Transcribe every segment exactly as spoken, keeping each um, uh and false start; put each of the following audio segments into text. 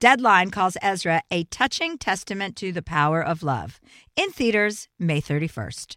Deadline calls Ezra a touching testament to the power of love. In theaters, May thirty-first.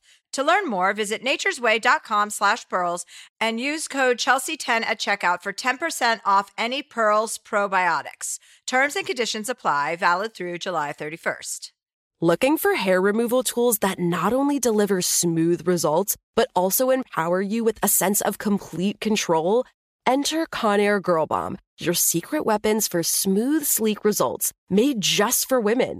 To learn more, visit naturesway.com slash pearls and use code Chelsea ten at checkout for ten percent off any Pearls probiotics. Terms and conditions apply, valid through July thirty-first. Looking for hair removal tools that not only deliver smooth results, but also empower you with a sense of complete control? Enter Conair Girl Bomb, your secret weapons for smooth, sleek results, made just for women.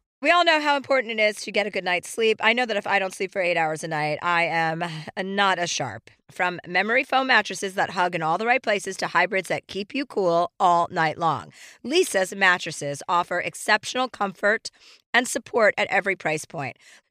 We all know how important it is to get a good night's sleep. I know that if I don't sleep for eight hours a night, I am not as sharp. From memory foam mattresses that hug in all the right places to hybrids that keep you cool all night long, Leesa's mattresses offer exceptional comfort and support at every price point.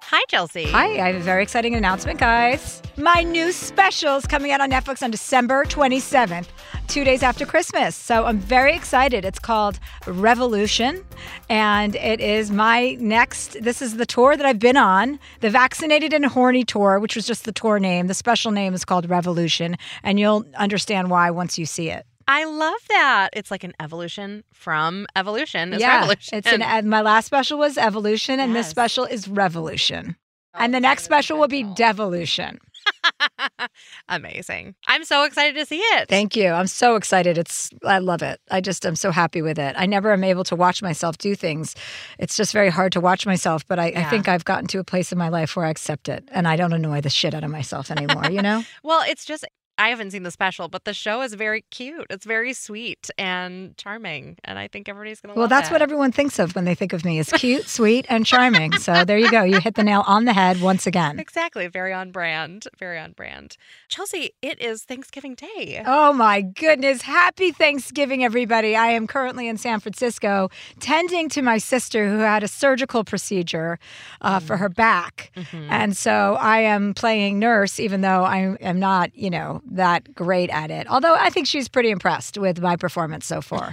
Hi, Chelsea. Hi, I have a very exciting announcement, guys. My new special is coming out on Netflix on December twenty-seventh, two days after Christmas. So I'm very excited. It's called Revolution, and it is my next, this is the tour that I've been on, the Vaccinated and Horny Tour, which was just the tour name. The special name is called Revolution, and you'll understand why once you see it. I love that. It's like an evolution from evolution. It's yeah, revolution. It's an, my last special was evolution, and yes. This special is revolution. Oh, and the next special will be devolution. Amazing. I'm so excited to see it. Thank you. I'm so excited. It's I love it. I just am so happy with it. I never am able to watch myself do things. It's just very hard to watch myself, but I, yeah. I think I've gotten to a place in my life where I accept it, and I don't annoy the shit out of myself anymore, you know? Well, it's just... I haven't seen the special, but the show is very cute. It's very sweet and charming, and I think everybody's going to love it. Well, that's it. What everyone thinks of when they think of me is cute, sweet, and charming. So there you go. You hit the nail on the head once again. Exactly. Very on brand. Very on brand. Chelsea, it is Thanksgiving Day. Oh, my goodness. Happy Thanksgiving, everybody. I am currently in San Francisco tending to my sister who had a surgical procedure uh, mm. for her back. Mm-hmm. And so I am playing nurse, even though I am not, you know, that great at it. Although I think she's pretty impressed with my performance so far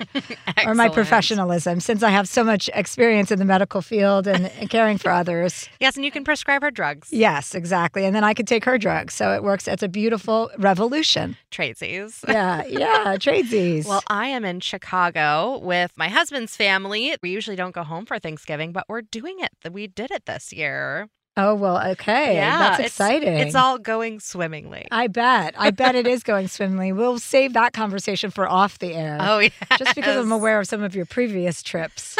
or my professionalism, since I have so much experience in the medical field and caring for others. Yes, and you can prescribe her drugs. Yes, exactly. And then I could take her drugs. So it works. It's a beautiful revolution. Tradesies. Yeah, yeah, tradesies. Well, I am in Chicago with my husband's family. We usually don't go home for Thanksgiving, but we're doing it. We did it this year. Oh, well, okay. Yeah, that's exciting. It's, it's all going swimmingly. I bet. I bet it is going swimmingly. We'll save that conversation for off the air. Oh, yeah. Just because I'm aware of some of your previous trips.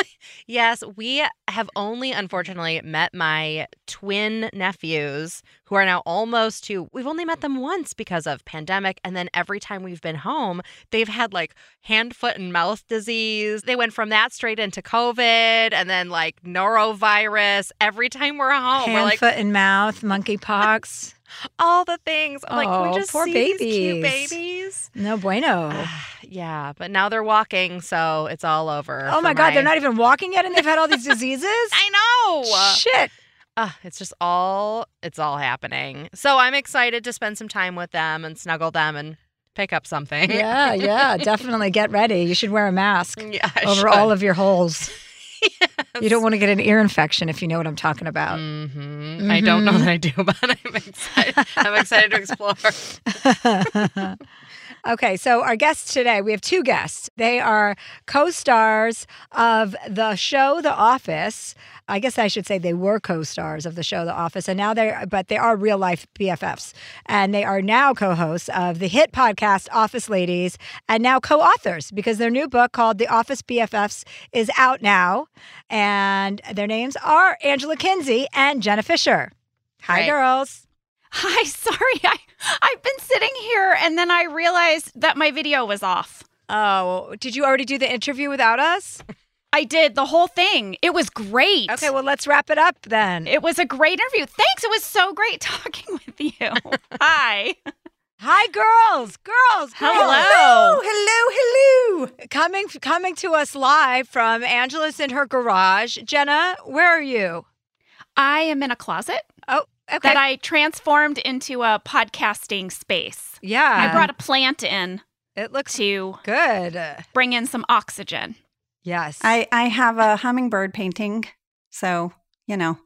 Yes, we have only, unfortunately, met my twin nephews who are now almost two. We've only met them once because of pandemic. And then every time we've been home, they've had like hand, foot and mouth disease. They went from that straight into COVID and then like norovirus. Every time we're home, hand, we're like foot and mouth, monkeypox. All the things. I'm oh, like, can we just poor see babies. These cute babies? No bueno. Uh, yeah, but now they're walking, so it's all over. Oh, my God. My... They're not even walking yet, and they've had all these diseases? I know. Shit. Uh, it's just all, it's all happening. So I'm excited to spend some time with them and snuggle them and pick up something. Yeah, yeah. Definitely get ready. You should wear a mask yeah, over should. all of your holes. Yes. You don't want to get an ear infection if you know what I'm talking about. Mm-hmm. Mm-hmm. I don't know that I do, but I'm excited. I'm excited to explore. Okay, so our guests today, we have two guests. They are co-stars of the show The Office. I guess I should say they were co-stars of the show The Office, and now they're, but they are real-life B F Fs. And they are now co-hosts of the hit podcast Office Ladies, and now co-authors because their new book called The Office B F Fs is out now. And their names are Angela Kinsey and Jenna Fischer. Hi, right. girls. Hi, sorry, I... I've been sitting here, and then I realized that my video was off. Oh, did you already do the interview without us? I did, the whole thing. It was great. Okay, well, let's wrap it up then. It was a great interview. Thanks. It was so great talking with you. Hi. Hi, girls. Girls. Hello. Hello. Hello. Hello. Coming, coming to us live from Angela's in her garage. Jenna, where are you? I am in a closet. Oh. Okay. That I transformed into a podcasting space. Yeah. I brought a plant in. It looks to good. Bring in some oxygen. Yes. I, I have a hummingbird painting. So, you know,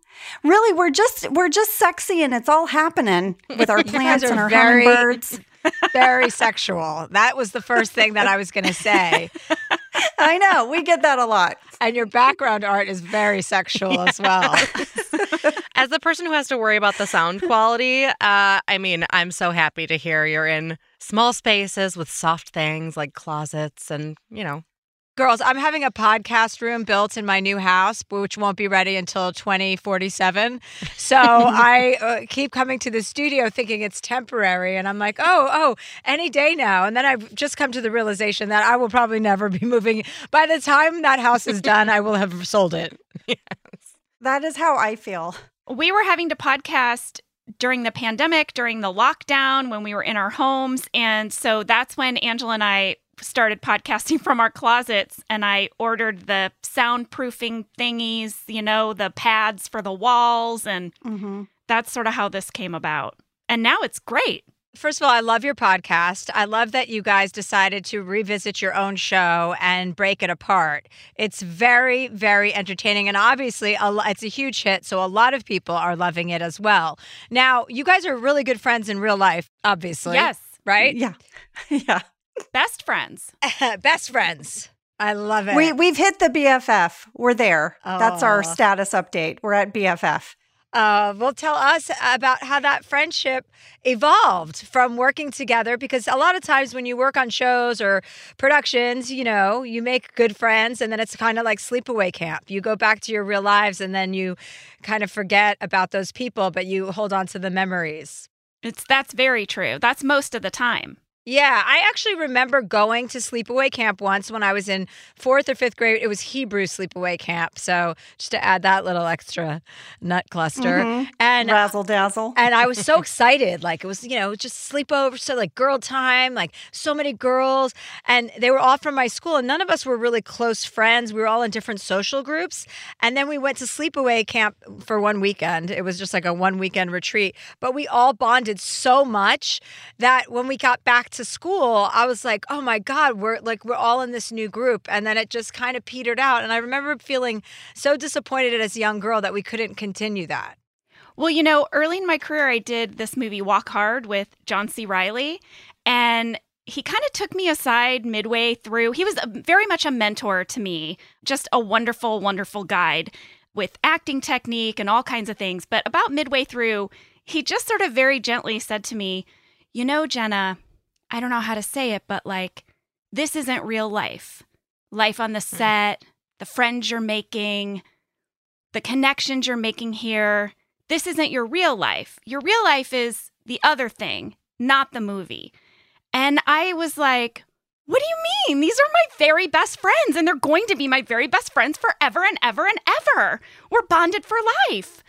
really, we're just we're just sexy and it's all happening with our plants and our very, hummingbirds. Very sexual. That was the first thing that I was going to say. I know. We get that a lot. And your background art is very sexual yes. as well. As the person who has to worry about the sound quality, uh, I mean, I'm so happy to hear you're in small spaces with soft things like closets and, you know. Girls, I'm having a podcast room built in my new house, which won't be ready until twenty forty-seven. So I uh, keep coming to the studio thinking it's temporary. And I'm like, oh, oh, any day now. And then I've just come to the realization that I will probably never be moving. By the time that house is done, I will have sold it. Yes. That is how I feel. We were having to podcast during the pandemic, during the lockdown, when we were in our homes. And so that's when Angela and I started podcasting from our closets, and I ordered the soundproofing thingies, you know, the pads for the walls, and mm-hmm. that's sort of how this came about. And now it's great. First of all, I love your podcast. I love that you guys decided to revisit your own show and break it apart. It's very, very entertaining. And obviously, it's a huge hit. So a lot of people are loving it as well. Now, you guys are really good friends in real life, obviously. Yes. Right? Yeah. Yeah. Best friends. Best friends. I love it. We, we've hit the B F F. We're there. Oh. That's our status update. We're at B F F. Uh, well, tell us about how that friendship evolved from working together, because a lot of times when you work on shows or productions, you know, you make good friends and then it's kind of like sleepaway camp. You go back to your real lives and then you kind of forget about those people, but you hold on to the memories. It's that's very true. That's most of the time. Yeah, I actually remember going to sleepaway camp once when I was in fourth or fifth grade. It was Hebrew sleepaway camp, so just to add that little extra nut cluster mm-hmm. and razzle dazzle. And I was so excited, like it was, you know, just sleepover, so like girl time, like so many girls, and they were all from my school, and none of us were really close friends. We were all in different social groups, and then we went to sleepaway camp for one weekend. It was just like a one weekend retreat, but we all bonded so much that when we got back to to school, I was like, oh my God, we're like, we're all in this new group. And then it just kind of petered out. And I remember feeling so disappointed as a young girl that we couldn't continue that. Well, you know, early in my career, I did this movie Walk Hard with John C. Reilly. And he kind of took me aside midway through. He was a, very much a mentor to me, just a wonderful, wonderful guide with acting technique and all kinds of things. But about midway through, he just sort of very gently said to me, you know, Jenna, I don't know how to say it, but like, this isn't real life. Life on the set, the friends you're making, the connections you're making here. This isn't your real life. Your real life is the other thing, not the movie. And I was like, what do you mean? These are my very best friends, and they're going to be my very best friends forever and ever and ever. We're bonded for life.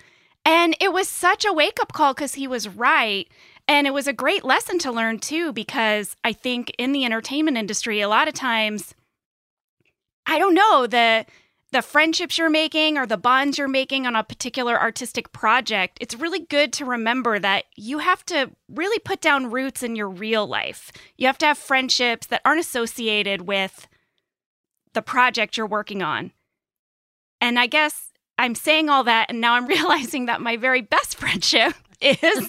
And it was such a wake-up call because he was right. And it was a great lesson to learn, too, because I think in the entertainment industry, a lot of times, I don't know, the the friendships you're making or the bonds you're making on a particular artistic project, it's really good to remember that you have to really put down roots in your real life. You have to have friendships that aren't associated with the project you're working on. And I guess I'm saying all that, and now I'm realizing that my very best friendship is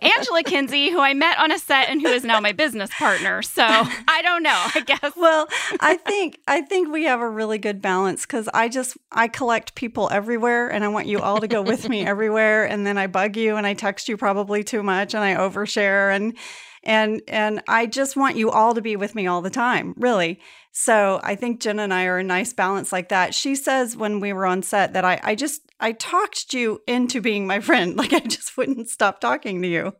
Angela Kinsey, who I met on a set and who is now my business partner. So I don't know, I guess. Well, I think I think we have a really good balance because I just, I collect people everywhere and I want you all to go with me everywhere. And then I bug you and I text you probably too much and I overshare. And, and, and I just want you all to be with me all the time, really. So I think Jenna and I are a nice balance like that. She says when we were on set that I, I just, I talked you into being my friend. Like I just wouldn't stop talking to you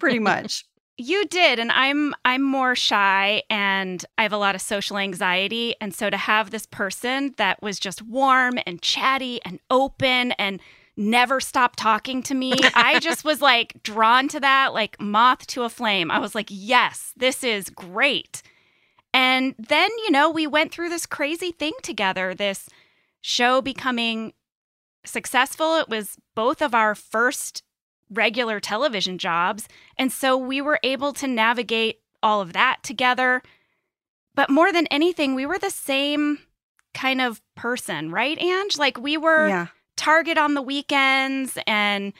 pretty much. You did. And I'm, I'm more shy and I have a lot of social anxiety. And so to have this person that was just warm and chatty and open and never stopped talking to me, I just was like drawn to that, like moth to a flame. I was like, yes, this is great. And then, you know, we went through this crazy thing together, this show becoming successful. It was both of our first regular television jobs. And so we were able to navigate all of that together. But more than anything, we were the same kind of person, right, Ange? Like we were yeah. Target on the weekends and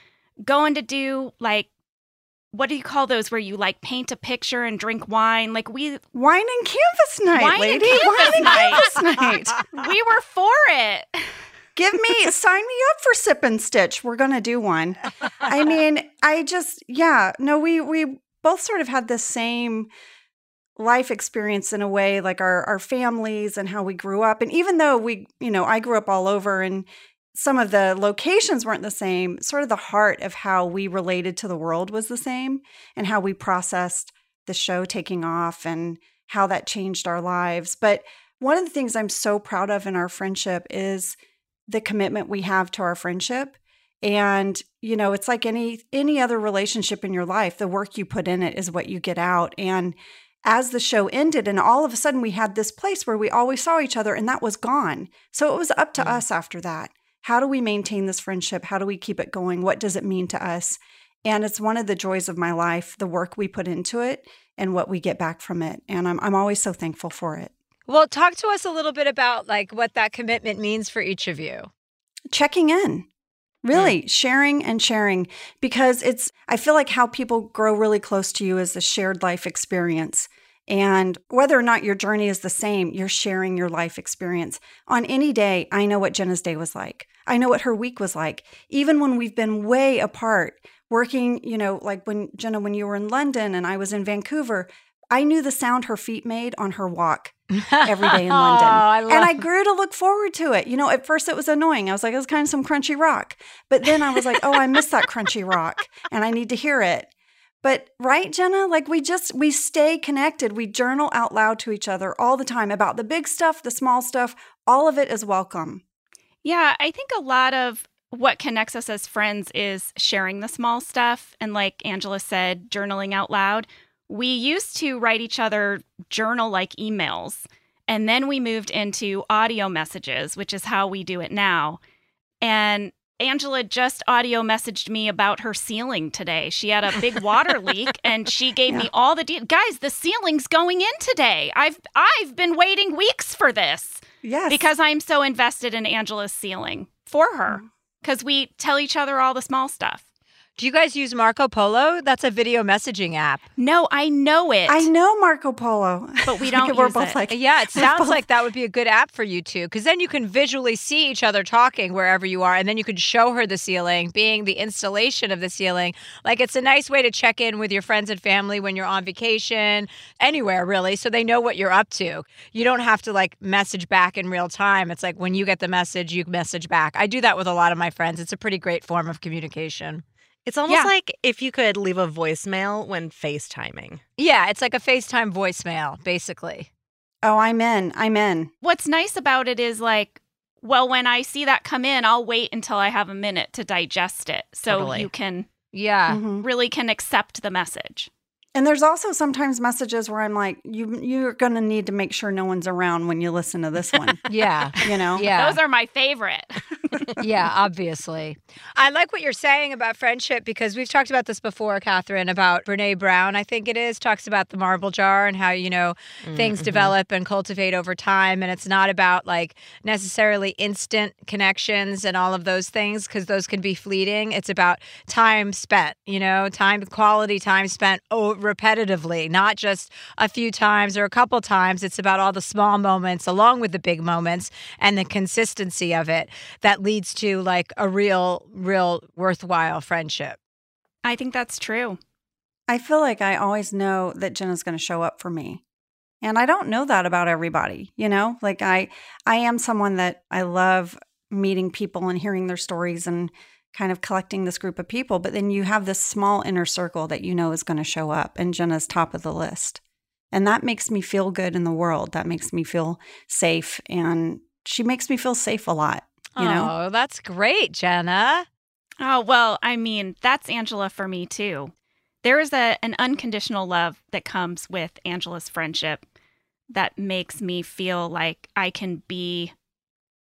going to do like, what do you call those where you like paint a picture and drink wine? Like we wine and canvas night, wine lady. And canvas wine night. And canvas night. We were for it. Give me, sign me up for Sip and Stitch. We're gonna do one. I mean, I just yeah, no, we we both sort of had the same life experience in a way, like our our families and how we grew up. And even though we, you know, I grew up all over and some of the locations weren't the same, sort of the heart of how we related to the world was the same and how we processed the show taking off and how that changed our lives. But one of the things I'm so proud of in our friendship is the commitment we have to our friendship. And, you know, it's like any any other relationship in your life, the work you put in it is what you get out. And as the show ended and all of a sudden we had this place where we always saw each other and that was gone. So it was up to mm. us after that. How do we maintain this friendship? How do we keep it going? What does it mean to us? And it's one of the joys of my life, the work we put into it and what we get back from it. And I'm I'm always so thankful for it. Well, talk to us a little bit about like what that commitment means for each of you. Checking in, really, yeah. sharing and sharing, because it's, I feel like how people grow really close to you is the shared life experience. And whether or not your journey is the same, you're sharing your life experience. On any day, I know what Jenna's day was like. I know what her week was like. Even when we've been way apart, working, you know, like when Jenna, when you were in London and I was in Vancouver, I knew the sound her feet made on her walk every day in London. oh, I love and I grew to look forward to it. You know, at first it was annoying. I was like, it was kind of some crunchy rock. But then I was like, oh, I miss that crunchy rock and I need to hear it. But right, Jenna, like we just, we stay connected. We journal out loud to each other all the time about the big stuff, the small stuff. All of it is welcome. Yeah, I think a lot of what connects us as friends is sharing the small stuff. And like Angela said, journaling out loud. We used to write each other journal-like emails. And then we moved into audio messages, which is how we do it now. And Angela just audio messaged me about her ceiling today. She had a big water leak and she gave yeah. me all the de- guys, the ceiling's going in today. I've I've been waiting weeks for this. Yes. Because I'm so invested in Angela's ceiling for her because we tell each other all the small stuff. Do you guys use Marco Polo? That's a video messaging app. No, I know it. I know Marco Polo. But we don't we're use both it. Like, yeah, it sounds both. Like that would be a good app for you two, because then you can visually see each other talking wherever you are, and then you can show her the ceiling, being the installation of the ceiling. Like, it's a nice way to check in with your friends and family when you're on vacation, anywhere really, so they know what you're up to. You don't have to, like, message back in real time. It's like when you get the message, you message back. I do that with a lot of my friends. It's a pretty great form of communication. It's almost yeah. like if you could leave a voicemail when FaceTiming. Yeah, it's like a FaceTime voicemail, basically. Oh, I'm in. I'm in. What's nice about it is, like, well, when I see that come in, I'll wait until I have a minute to digest it. So totally. You can yeah, mm-hmm. really can accept the message. And there's also sometimes messages where I'm like, you, you're going to need to make sure no one's around when you listen to this one. Yeah. You know? Yeah. Those are my favorite. Yeah, obviously. I like what you're saying about friendship, because we've talked about this before, Catherine, about Brene Brown, I think it is, talks about the marble jar and how, you know, mm-hmm. things develop and cultivate over time. And it's not about, like, necessarily instant connections and all of those things, because those can be fleeting. It's about time spent, you know, time, quality time spent over. repetitively, not just a few times or a couple times. It's about all the small moments along with the big moments and the consistency of it that leads to, like, a real, real worthwhile friendship. I think that's true. I feel like I always know that Jenna's going to show up for me. And I don't know that about everybody, you know? Like, I, I am someone that I love meeting people and hearing their stories and kind of collecting this group of people, but then you have this small inner circle that you know is going to show up, and Jenna's top of the list. And that makes me feel good in the world. That makes me feel safe, and she makes me feel safe a lot, you oh, know? Oh, that's great, Jenna. Oh, well, I mean, that's Angela for me, too. There is a, an unconditional love that comes with Angela's friendship that makes me feel like I can be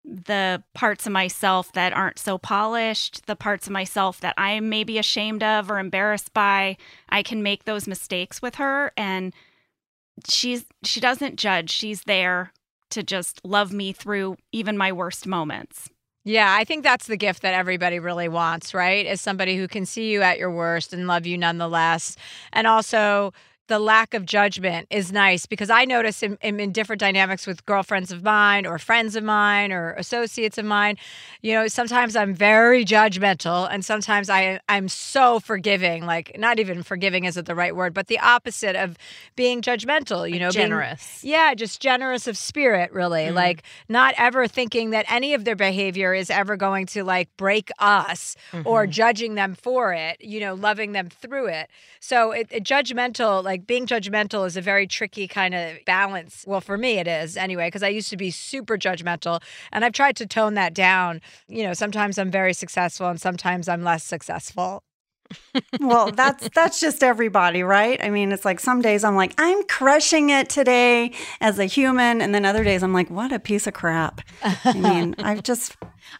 the parts of myself that aren't so polished, the parts of myself that I'm maybe ashamed of or embarrassed by. I can make those mistakes with her, and she's she doesn't judge. She's there to just love me through even my worst moments. Yeah, I think that's the gift that everybody really wants, right? Is somebody who can see you at your worst and love you nonetheless. And also, the lack of judgment is nice, because I notice in, in, in different dynamics with girlfriends of mine or friends of mine or associates of mine, you know, sometimes I'm very judgmental, and sometimes I, I'm so forgiving, like, not even forgiving isn't the right word, but the opposite of being judgmental, you know. Generous. Being, yeah, just generous of spirit, really. Mm-hmm. Like, not ever thinking that any of their behavior is ever going to, like, break us mm-hmm. or judging them for it, you know, loving them through it. So it, it judgmental, like, Like being judgmental is a very tricky kind of balance. Well, for me it is anyway, because I used to be super judgmental, and I've tried to tone that down. You know, sometimes I'm very successful and sometimes I'm less successful. Well, that's that's just everybody, right? I mean, it's like some days I'm like, I'm crushing it today as a human, and then other days I'm like, what a piece of crap. I mean, I've just...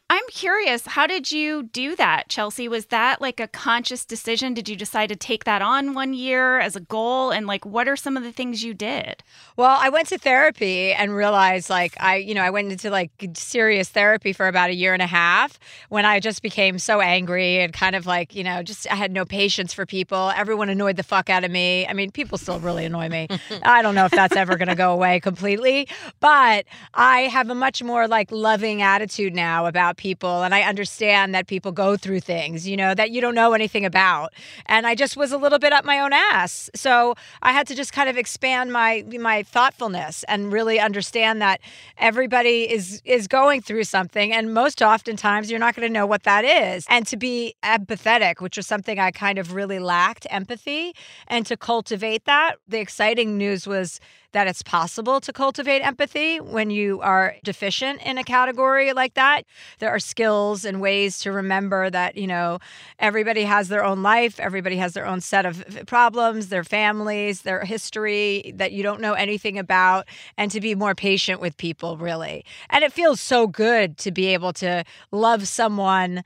I'm curious, how did you do that, Chelsea? Was that like a conscious decision? Did you decide to take that on one year as a goal? And, like, what are some of the things you did? Well, I went to therapy and realized, like, I, you know, I went into, like, serious therapy for about a year and a half when I just became so angry and kind of, like, you know, just I had no patience for people. Everyone annoyed the fuck out of me. I mean, people still really annoy me. I don't know if that's ever going to go away completely, but I have a much more, like, loving attitude now about people, and I understand that people go through things, you know, that you don't know anything about. And I just was a little bit up my own ass. So I had to just kind of expand my my thoughtfulness and really understand that everybody is is going through something, and most oftentimes you're not going to know what that is. And to be empathetic, which was something I kind of really lacked, empathy, and to cultivate that. The exciting news was that it's possible to cultivate empathy when you are deficient in a category like that. There are skills and ways to remember that, you know, everybody has their own life. Everybody has their own set of problems, their families, their history that you don't know anything about, and to be more patient with people, really. And it feels so good to be able to love someone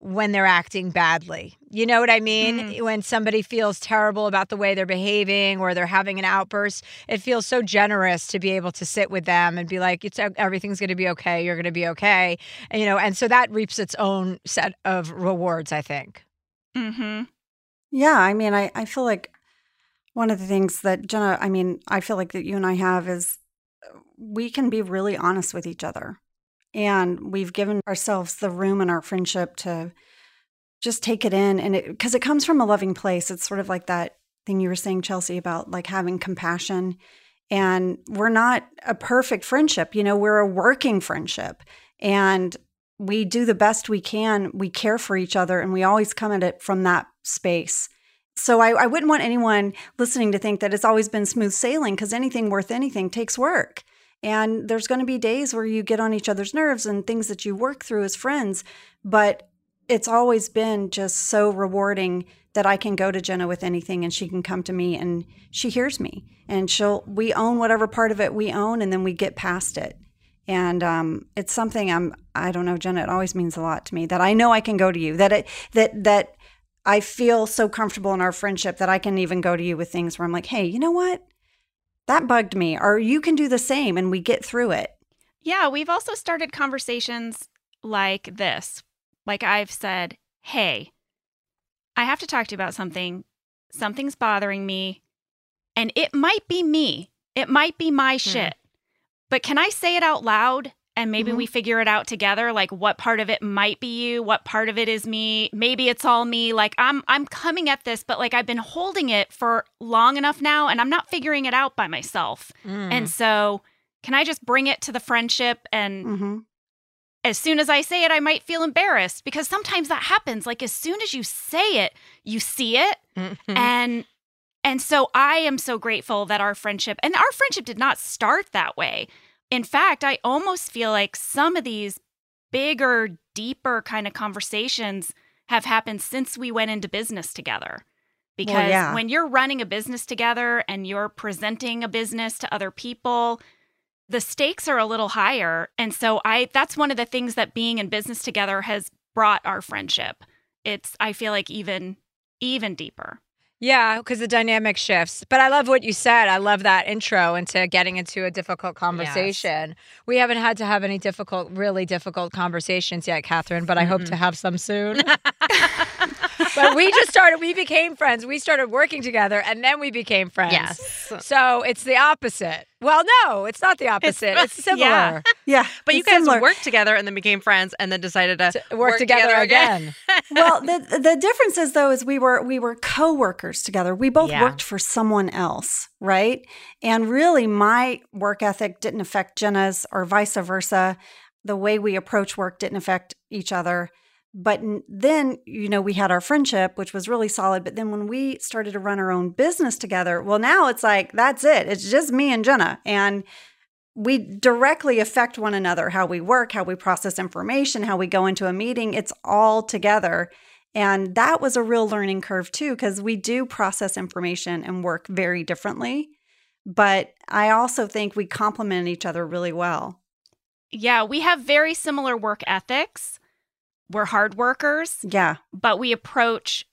when they're acting badly. You know what I mean? Mm-hmm. When somebody feels terrible about the way they're behaving or they're having an outburst, it feels so generous to be able to sit with them and be like, it's everything's going to be okay. You're going to be okay. And, you know, and so that reaps its own set of rewards, I think. Mm-hmm. Yeah, I mean, I, I feel like one of the things that Jenna, I mean, I feel like that you and I have is we can be really honest with each other. And we've given ourselves the room in our friendship to just take it in. And it, because it comes from a loving place. It's sort of like that thing you were saying, Chelsea, about like having compassion. And we're not a perfect friendship. You know, we're a working friendship. And we do the best we can. We care for each other. And we always come at it from that space. So I, I wouldn't want anyone listening to think that it's always been smooth sailing, because anything worth anything takes work. And there's going to be days where you get on each other's nerves and things that you work through as friends. But it's always been just so rewarding that I can go to Jenna with anything and she can come to me and she hears me. And she'll we own whatever part of it we own, and then we get past it. And um, it's something I'm, I don't know, Jenna, it always means a lot to me that I know I can go to you, that it, that that I feel so comfortable in our friendship that I can even go to you with things where I'm like, hey, you know what? That bugged me, or you can do the same, and we get through it. Yeah, we've also started conversations like this. Like I've said, hey, I have to talk to you about something. Something's bothering me, and it might be me. It might be my mm. shit. But can I say it out loud, and maybe mm-hmm. we figure it out together, like what part of it might be you, what part of it is me, maybe it's all me. Like I'm I'm coming at this, but like I've been holding it for long enough now, and I'm not figuring it out by myself. Mm. And so can I just bring it to the friendship? And mm-hmm. as soon as I say it, I might feel embarrassed, because sometimes that happens. Like as soon as you say it, you see it. Mm-hmm. And and so I am so grateful that our friendship, and our friendship did not start that way. In fact, I almost feel like some of these bigger, deeper kind of conversations have happened since we went into business together. Because well, yeah. when you're running a business together and you're presenting a business to other people, the stakes are a little higher. And so I that's one of the things that being in business together has brought our friendship. It's, I feel like, even even deeper. Yeah, because the dynamic shifts. But I love what you said. I love that intro into getting into a difficult conversation. Yes. We haven't had to have any difficult, really difficult conversations yet, Catherine, but I mm-hmm. hope to have some soon. But we just started, we became friends. We started working together, and then we became friends. Yes. So it's the opposite. Well, no, it's not the opposite. It's, it's similar. Yeah. yeah but you guys similar. worked together and then became friends and then decided to, to work, work together, together again. again. Well, the the difference is, though, is we were we were co-workers together. We both yeah. worked for someone else, right? And really, my work ethic didn't affect Jenna's, or vice versa. The way we approach work didn't affect each other. But then, you know, we had our friendship, which was really solid. But then when we started to run our own business together, well, now it's like, that's it. It's just me and Jenna. And we directly affect one another, how we work, how we process information, how we go into a meeting. It's all together. And that was a real learning curve, too, because we do process information and work very differently. But I also think we complement each other really well. Yeah, we have very similar work ethics. We're hard workers, yeah, but we approach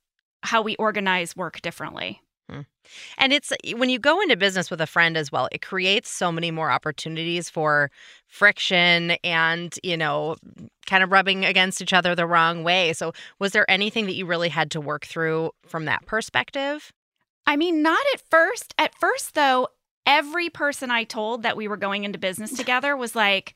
how we organize work differently. Hmm. And it's when you go into business with a friend as well, it creates so many more opportunities for friction and, you know, kind of rubbing against each other the wrong way. So was there anything that you really had to work through from that perspective? I mean, not at first. At first, though, every person I told that we were going into business together was like,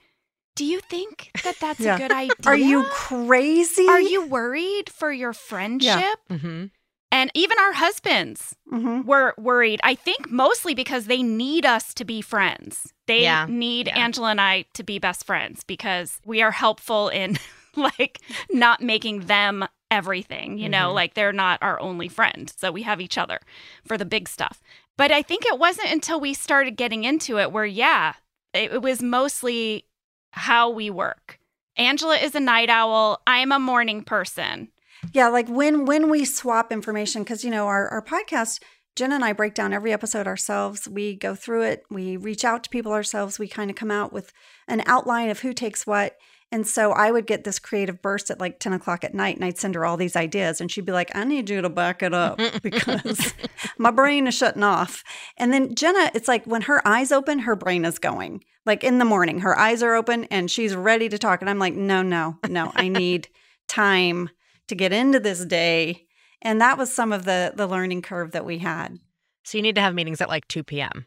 do you think that that's yeah. a good idea? Are you crazy? Are you worried for your friendship? Yeah. Mm-hmm. And even our husbands mm-hmm. were worried, I think mostly because they need us to be friends. They yeah. need yeah. Angela and I to be best friends because we are helpful in like not making them everything, you mm-hmm. know, like they're not our only friend. So we have each other for the big stuff. But I think it wasn't until we started getting into it where, yeah, it, it was mostly how we work. Angela is a night owl. I'm a morning person. Yeah, like when when we swap information, because, you know, our, our podcast, Jenna and I break down every episode ourselves. We go through it. We reach out to people ourselves. We kind of come out with an outline of who takes what. And so I would get this creative burst at like ten o'clock at night, and I'd send her all these ideas. And she'd be like, I need you to back it up because my brain is shutting off. And then Jenna, it's like when her eyes open, her brain is going. Like in the morning, her eyes are open and she's ready to talk. And I'm like, no, no, no, I need time to get into this day. And that was some of the the learning curve that we had. So you need to have meetings at like two p.m.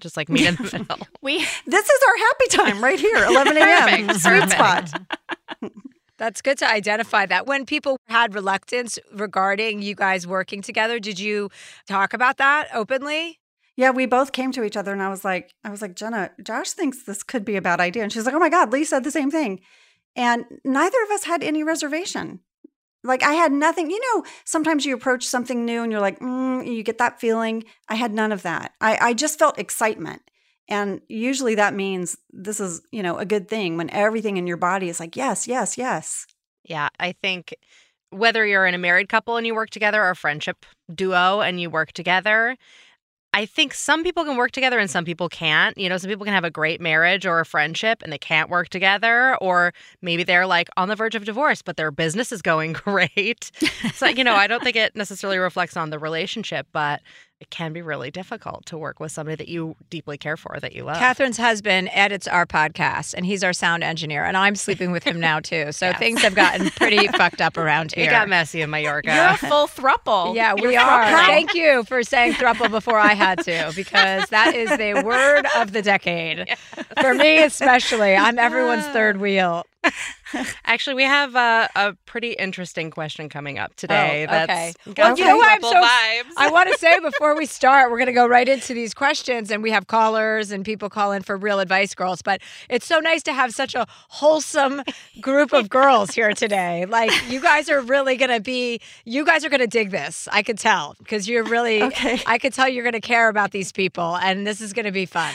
Just like meet in the middle. we This is our happy time right here, eleven a.m. Sweet spot. That's good to identify that. When people had reluctance regarding you guys working together, did you talk about that openly? Yeah, we both came to each other and I was like, I was like, Jenna, Josh thinks this could be a bad idea. And she's like, oh my God, Lee said the same thing. And neither of us had any reservation. Like I had nothing, you know, sometimes you approach something new and you're like, mm, you get that feeling. I had none of that. I, I just felt excitement. And usually that means this is, you know, a good thing when everything in your body is like, yes, yes, yes. Yeah, I think whether you're in a married couple and you work together or a friendship duo and you work together, I think some people can work together and some people can't. You know, some people can have a great marriage or a friendship and they can't work together, or maybe they're like on the verge of divorce, but their business is going great. So, you know, I don't think it necessarily reflects on the relationship, but it can be really difficult to work with somebody that you deeply care for, that you love. Catherine's husband edits our podcast and he's our sound engineer, and I'm sleeping with him now too. So yes. Things have gotten pretty fucked up around here. It got messy in Mallorca. You're a full throuple. Yeah, we are. Thank you for saying throuple before I had to, because that is the word of the decade. Yes. For me especially. I'm everyone's third wheel. Actually, we have a, a pretty interesting question coming up today. Oh, okay. That's well, you know what I'm so, vibes. I want to say before we start, we're going to go right into these questions, and we have callers and people call in for real advice, girls. But it's so nice to have such a wholesome group of girls here today. Like, you guys are really going to be, you guys are going to dig this. I could tell, because you're really, okay. I could tell you're going to care about these people, and this is going to be fun.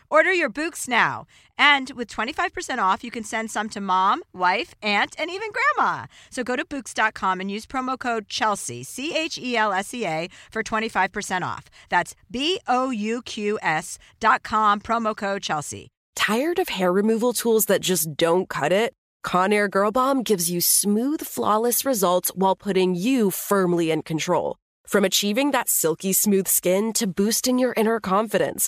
Order your Bouqs now. And with twenty-five percent off, you can send some to mom, wife, aunt, and even grandma. So go to Bouqs dot com and use promo code Chelsea, C H E L S E A, for twenty-five percent off. That's B O U Q S dot com, promo code Chelsea. Tired of hair removal tools that just don't cut it? Conair Girl Bomb gives you smooth, flawless results while putting you firmly in control. From achieving that silky, smooth skin to boosting your inner confidence,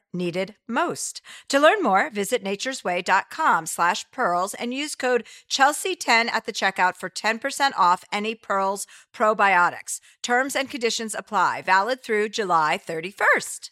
needed most. To learn more, visit naturesway dot com slash pearls and use code Chelsea ten at the checkout for ten percent off any Pearls probiotics. Terms and conditions apply. Valid through July thirty-first.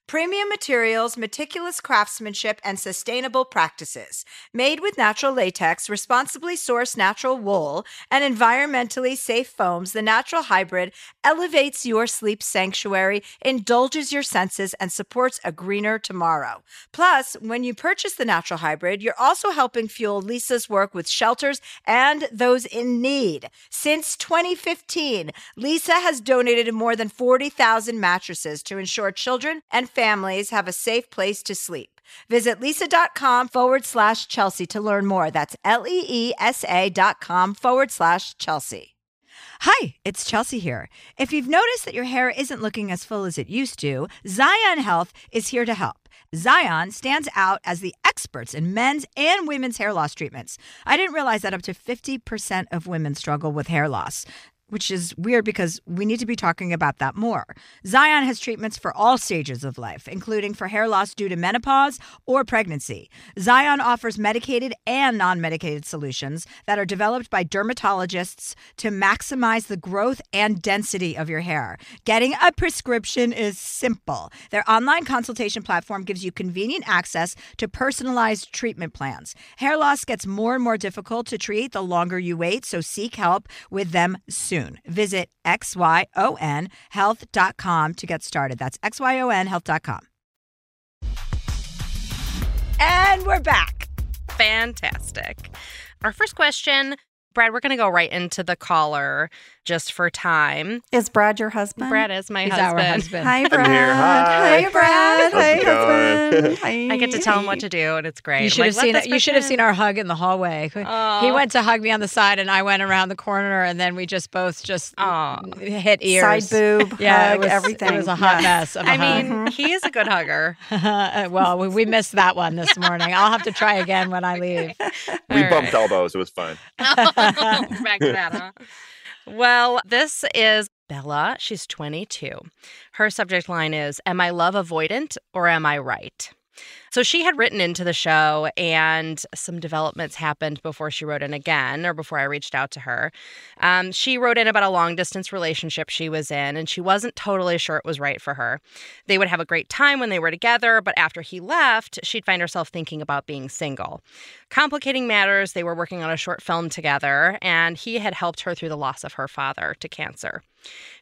premium materials, meticulous craftsmanship, and sustainable practices. Made with natural latex, responsibly sourced natural wool, and environmentally safe foams, the Natural Hybrid elevates your sleep sanctuary, indulges your senses, and supports a greener tomorrow. Plus, when you purchase the Natural Hybrid, you're also helping fuel Leesa's work with shelters and those in need. Since twenty fifteen, Leesa has donated more than forty thousand mattresses to ensure children and families families have a safe place to sleep. Visit Leesa.com forward slash Chelsea to learn more. That's L-E-E-S-A dot com forward slash Chelsea. Hi, it's Chelsea here. If you've noticed that your hair isn't looking as full as it used to, Zion Health is here to help. Zion stands out as the experts in men's and women's hair loss treatments. I didn't realize that up to fifty percent of women struggle with hair loss, which is weird because we need to be talking about that more. Zion has treatments for all stages of life, including for hair loss due to menopause or pregnancy. Zion offers medicated and non-medicated solutions that are developed by dermatologists to maximize the growth and density of your hair. Getting a prescription is simple. Their online consultation platform gives you convenient access to personalized treatment plans. Hair loss gets more and more difficult to treat the longer you wait, so seek help with them soon. Visit X Y O N health dot com to get started. That's X Y O N health dot com. And we're back. Fantastic. Our first question, Brad, we're going to go right into the caller just for time. Is Brad your husband? Brad is my He's husband. Our husband. Hi, Brad. Hi. Hi, Brad. How's Hi, husband. Hi. I get to tell him what to do, and it's great. You should, like, have, seen, you should have seen our hug in the hallway. Aww. He went to hug me on the side, and I went around the corner, and then we just both just Aww. hit ears. Side boob, yeah, hug, it was, everything. It was a hot yes. mess of a I hug. mean, he is a good hugger. Well, we, we missed that one this morning. I'll have to try again when I leave. Okay. We All bumped right. elbows. It was fun. Back to that, huh? Well, this is Bella. She's twenty-two. Her subject line is, am I love avoidant or am I right? So she had written into the show, and some developments happened before she wrote in again, or before I reached out to her. Um, she wrote in about a long-distance relationship she was in, and she wasn't totally sure it was right for her. They would have a great time when they were together, but after he left, she'd find herself thinking about being single. Complicating matters, they were working on a short film together, and he had helped her through the loss of her father to cancer.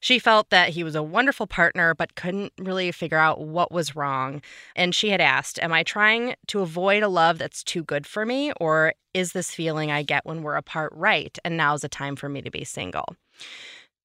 She felt that he was a wonderful partner, but couldn't really figure out what was wrong. And she had asked, am I trying to avoid a love that's too good for me, or is this feeling I get when we're apart right, and now's the time for me to be single?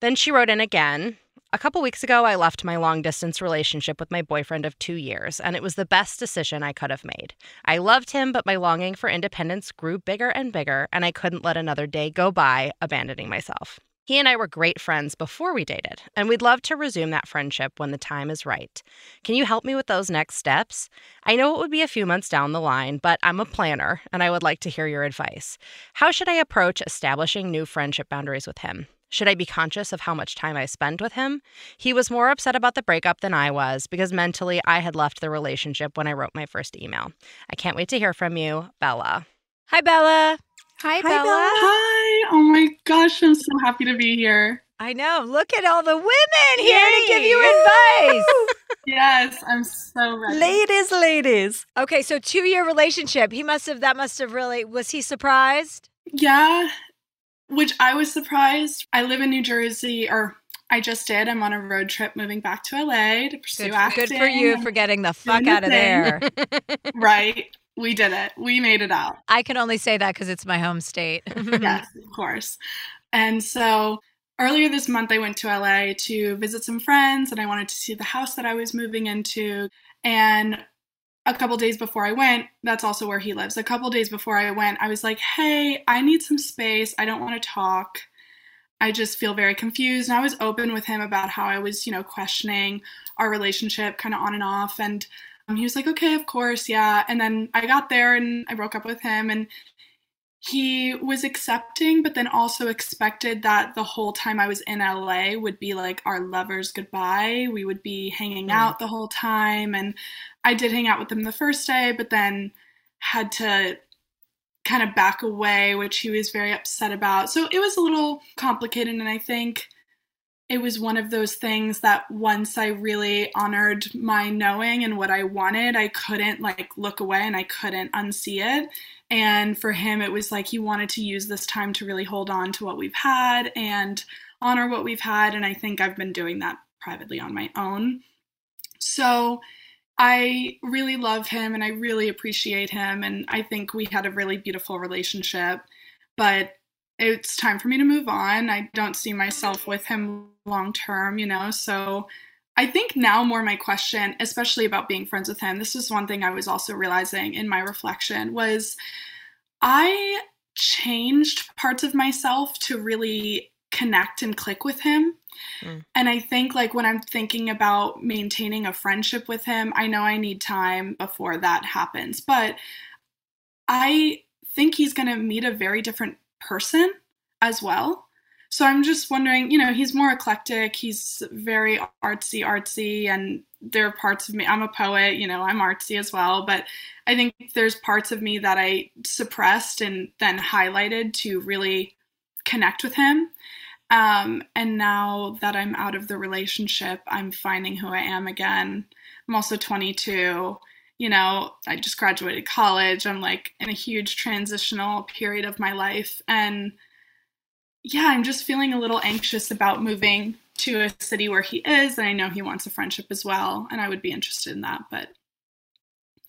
Then she wrote in again, a couple weeks ago, I left my long-distance relationship with my boyfriend of two years, and it was the best decision I could have made. I loved him, but my longing for independence grew bigger and bigger, and I couldn't let another day go by abandoning myself. He and I were great friends before we dated, and we'd love to resume that friendship when the time is right. Can you help me with those next steps? I know it would be a few months down the line, but I'm a planner, and I would like to hear your advice. How should I approach establishing new friendship boundaries with him? Should I be conscious of how much time I spend with him? He was more upset about the breakup than I was, because mentally I had left the relationship when I wrote my first email. I can't wait to hear from you, Bella. Hi, Bella. Hi, Hi Bella. Bella. Hi. Oh, my gosh. I'm so happy to be here. I know. Look at all the women Yay. here to give you advice. Yes, I'm so ready. Ladies, ladies. Okay, so two-year relationship. He must have, that must have really, was he surprised? Yeah, which I was surprised. I live in New Jersey, or I just did. I'm on a road trip moving back to L A to pursue good, acting. Good for you for getting the fuck out of there. Right. We did it. We made it out. I can only say that because it's my home state. Yes, of course. And so earlier this month, I went to L A to visit some friends, and I wanted to see the house that I was moving into. And a couple days before I went, that's also where he lives. A couple days before I went, I was like, hey, I need some space. I don't want to talk. I just feel very confused. And I was open with him about how I was, you know, questioning our relationship kind of on and off. And Um, he was like, okay, of course, yeah. And then I got there and I broke up with him, and he was accepting, but then also expected that the whole time I was in L A would be like our lovers goodbye. We would be hanging yeah. out the whole time. And I did hang out with him the first day, but then had to kind of back away, which he was very upset about. So it was a little complicated. And I think it was one of those things that once I really honored my knowing and what I wanted, I couldn't like look away and I couldn't unsee it. And for him, it was like he wanted to use this time to really hold on to what we've had and honor what we've had. And I think I've been doing that privately on my own. So I really love him and I really appreciate him. And I think we had a really beautiful relationship, but it's time for me to move on. I don't see myself with him long term, you know, so I think now more my question, especially about being friends with him, this is one thing I was also realizing in my reflection was I changed parts of myself to really connect and click with him. Mm. And I think like when I'm thinking about maintaining a friendship with him, I know I need time before that happens, but I think he's going to meet a very different person as well. So I'm just wondering, you know, he's more eclectic. He's very artsy, artsy. And there are parts of me, I'm a poet, you know, I'm artsy as well. But I think there's parts of me that I suppressed and then highlighted to really connect with him. Um, and now that I'm out of the relationship, I'm finding who I am again. I'm also twenty-two. You know, I just graduated college. I'm like in a huge transitional period of my life. And yeah, I'm just feeling a little anxious about moving to a city where he is. And I know he wants a friendship as well. And I would be interested in that. But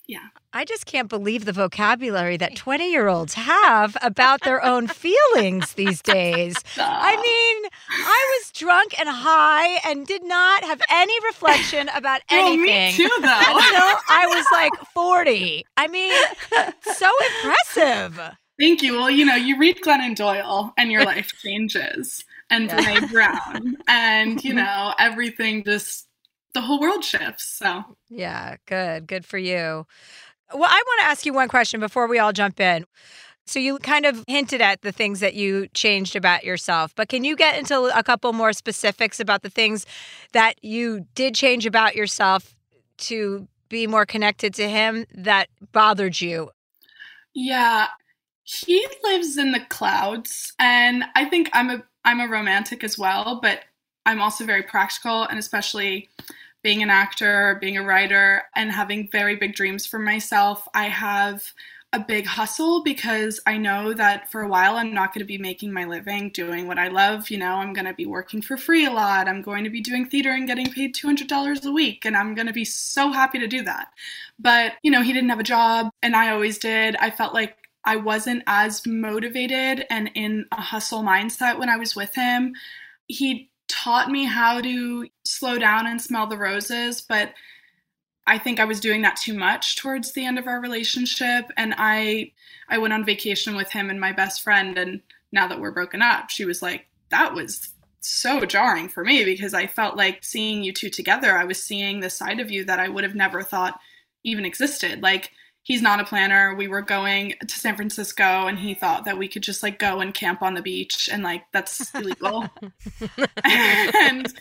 yeah. I just can't believe the vocabulary that twenty-year-olds have about their own feelings these days. I mean, I was drunk and high and did not have any reflection about anything. Well, me too, though. Until I was like forty. I mean, so impressive. Thank you. Well, you know, you read Glennon Doyle and your life changes and yeah. Brene Brown and, you know, everything just, the whole world shifts. So yeah, good. Good for you. Well, I want to ask you one question before we all jump in. So you kind of hinted at the things that you changed about yourself, but can you get into a couple more specifics about the things that you did change about yourself to be more connected to him that bothered you? Yeah. He lives in the clouds, and I think I'm a I'm a romantic as well, but I'm also very practical, and especially being an actor, being a writer, and having very big dreams for myself, I have a big hustle because I know that for a while I'm not going to be making my living doing what I love. You know, I'm going to be working for free a lot. I'm going to be doing theater and getting paid two hundred dollars a week, and I'm going to be so happy to do that. But, you know, he didn't have a job, and I always did. I felt like I wasn't as motivated and in a hustle mindset when I was with him. He taught me how to slow down and smell the roses, but I think I was doing that too much towards the end of our relationship. And I I went on vacation with him and my best friend, and now that we're broken up, she was like, that was so jarring for me because I felt like seeing you two together, I was seeing the side of you that I would have never thought even existed. Like, he's not a planner. We were going to San Francisco and he thought that we could just like go and camp on the beach and like, that's illegal. And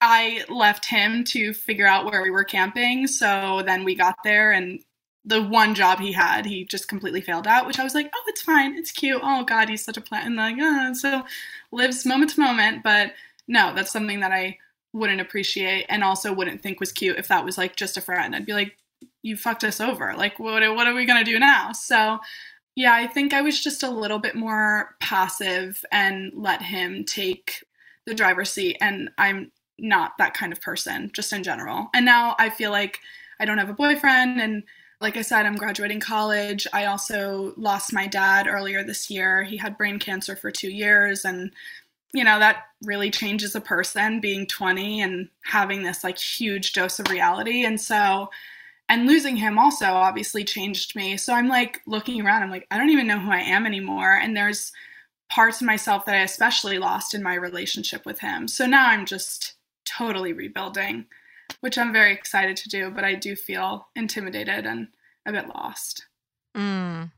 I left him to figure out where we were camping. So then we got there and the one job he had, he just completely failed at, which I was like, oh, it's fine. It's cute. Oh God, he's such a planner. And like, oh, so lives moment to moment. But no, that's something that I wouldn't appreciate and also wouldn't think was cute if that was like just a friend. I'd be like, you fucked us over. Like, what, what are we going to do now? So, yeah, I think I was just a little bit more passive and let him take the driver's seat. And I'm not that kind of person, just in general. And now I feel like I don't have a boyfriend. And like I said, I'm graduating college. I also lost my dad earlier this year. He had brain cancer for two years. And, you know, that really changes a person, being twenty and having this like huge dose of reality. And so And losing him also obviously changed me. So I'm like looking around, I'm like, I don't even know who I am anymore. And there's parts of myself that I especially lost in my relationship with him. So now I'm just totally rebuilding, which I'm very excited to do, but I do feel intimidated and a bit lost. Mm.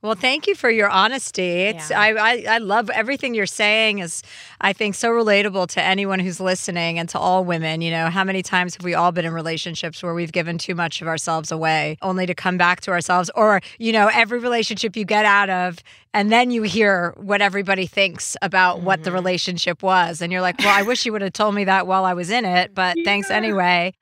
Well, thank you for your honesty. It's yeah. I, I I love everything you're saying is, I think, so relatable to anyone who's listening and to all women. You know, how many times have we all been in relationships where we've given too much of ourselves away only to come back to ourselves? Or, you know, every relationship you get out of and then you hear what everybody thinks about mm-hmm. what the relationship was. And you're like, well, I wish you would have told me that while I was in it, but yeah. thanks anyway.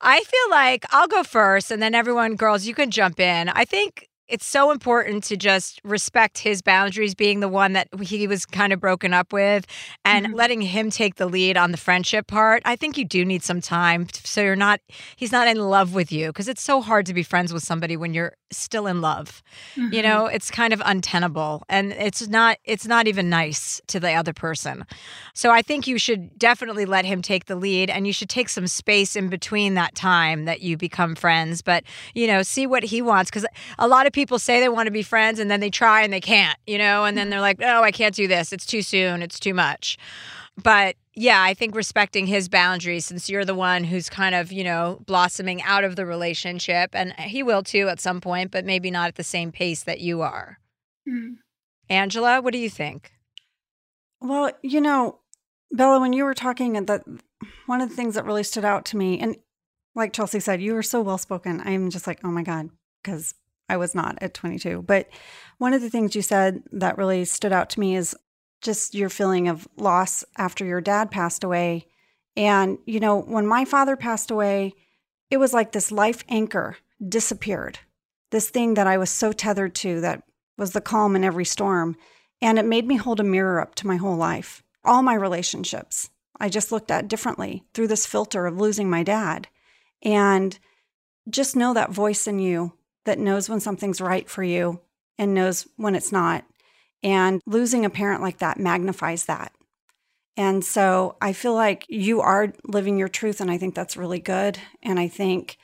I feel like I'll go first and then everyone, girls, you can jump in. I think it's so important to just respect his boundaries, being the one that he was kind of broken up with and mm-hmm. letting him take the lead on the friendship part. I think you do need some time so you're not, he's not in love with you, because it's so hard to be friends with somebody when you're still in love. Mm-hmm. You know, it's kind of untenable and it's not, it's not even nice to the other person. So I think you should definitely let him take the lead, and you should take some space in between that time that you become friends, but, you know, see what he wants, because a lot of people say they want to be friends and then they try and they can't, you know, and then they're like, oh, I can't do this. It's too soon. It's too much. But yeah, I think respecting his boundaries, since you're the one who's kind of, you know, blossoming out of the relationship, and he will too at some point, but maybe not at the same pace that you are. Mm. Angela, what do you think? Well, you know, Bella, when you were talking, that one of the things that really stood out to me, and like Chelsea said, you were so well-spoken. I'm just like, oh my God, because I was not at twenty-two. But one of the things you said that really stood out to me is just your feeling of loss after your dad passed away. And, you know, when my father passed away, it was like this life anchor disappeared, this thing that I was so tethered to that was the calm in every storm. And it made me hold a mirror up to my whole life, all my relationships. I just looked at differently through this filter of losing my dad. And just know that voice in you that knows when something's right for you and knows when it's not. And losing a parent like that magnifies that. And so I feel like you are living your truth, and I think that's really good. And I think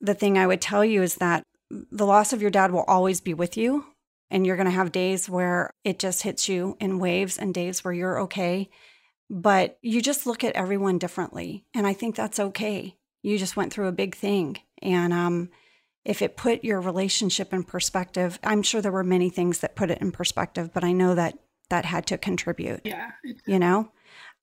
the thing I would tell you is that the loss of your dad will always be with you, and you're going to have days where it just hits you in waves and days where you're okay. But you just look at everyone differently, and I think that's okay. You just went through a big thing. And um. If it put your relationship in perspective, I'm sure there were many things that put it in perspective, but I know that that had to contribute. Yeah, you know,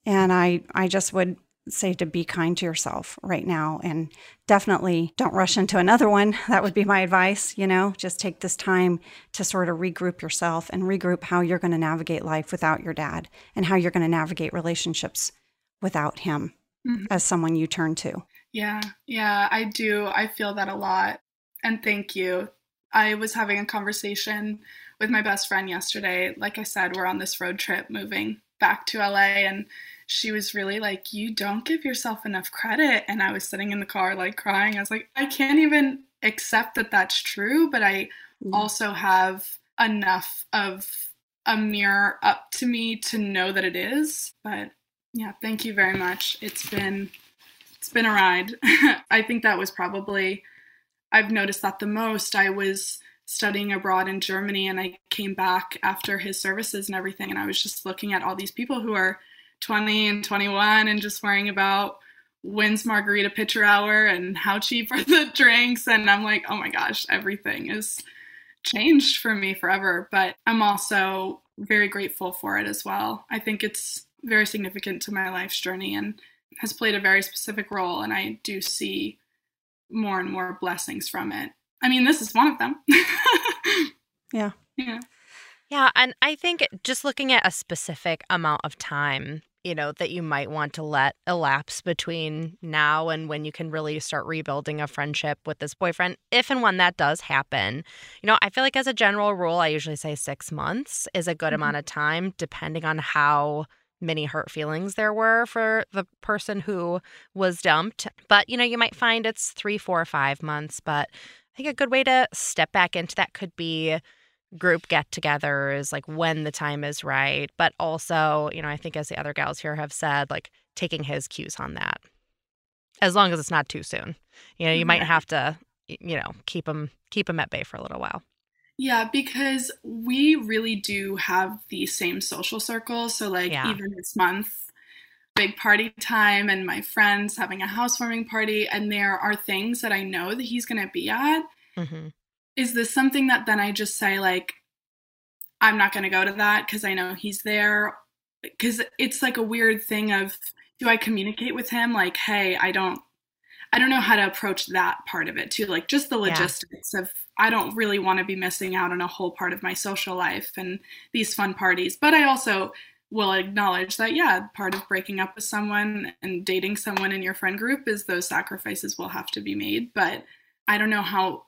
and I, I just would say to be kind to yourself right now, and definitely don't rush into another one. That would be my advice. You know, just take this time to sort of regroup yourself and regroup how you're going to navigate life without your dad, and how you're going to navigate relationships without him mm-hmm. as someone you turn to. Yeah, yeah, I do. I feel that a lot. And thank you. I was having a conversation with my best friend yesterday. Like I said, we're on this road trip moving back to L A, and she was really like, you don't give yourself enough credit. And I was sitting in the car like crying. I was like, I can't even accept that that's true, but I also have enough of a mirror up to me to know that it is. But yeah, thank you very much. It's been, it's been a ride. I think that was probably... I've noticed that the most. I was studying abroad in Germany, and I came back after his services and everything, and I was just looking at all these people who are twenty and twenty-one and just worrying about when's margarita pitcher hour and how cheap are the drinks. And I'm like, oh my gosh, everything is changed for me forever. But I'm also very grateful for it as well. I think it's very significant to my life's journey and has played a very specific role. And I do see more and more blessings from it. I mean, this is one of them. Yeah. Yeah. Yeah. And I think just looking at a specific amount of time, you know, that you might want to let elapse between now and when you can really start rebuilding a friendship with this boyfriend, if and when that does happen. You know, I feel like as a general rule, I usually say six months is a good mm-hmm. amount of time, depending on how many hurt feelings there were for the person who was dumped. But, you know, you might find it's three, four, five months. But I think a good way to step back into that could be group get-togethers, like when the time is right. But also, you know, I think as the other gals here have said, like taking his cues on that. As long as it's not too soon. You know, you might have to, you know, keep him, keep him at bay for a little while. Yeah, because we really do have the same social circles. So like yeah. even this month, big party time and my friends having a housewarming party. And there are things that I know that he's going to be at. Mm-hmm. Is this something that then I just say like, I'm not going to go to that because I know he's there. Because it's like a weird thing of, do I communicate with him? Like, hey, I don't, I don't know how to approach that part of it too. Like just the logistics yeah. of, I don't really want to be missing out on a whole part of my social life and these fun parties. But I also will acknowledge that, yeah, part of breaking up with someone and dating someone in your friend group is those sacrifices will have to be made. But I don't know how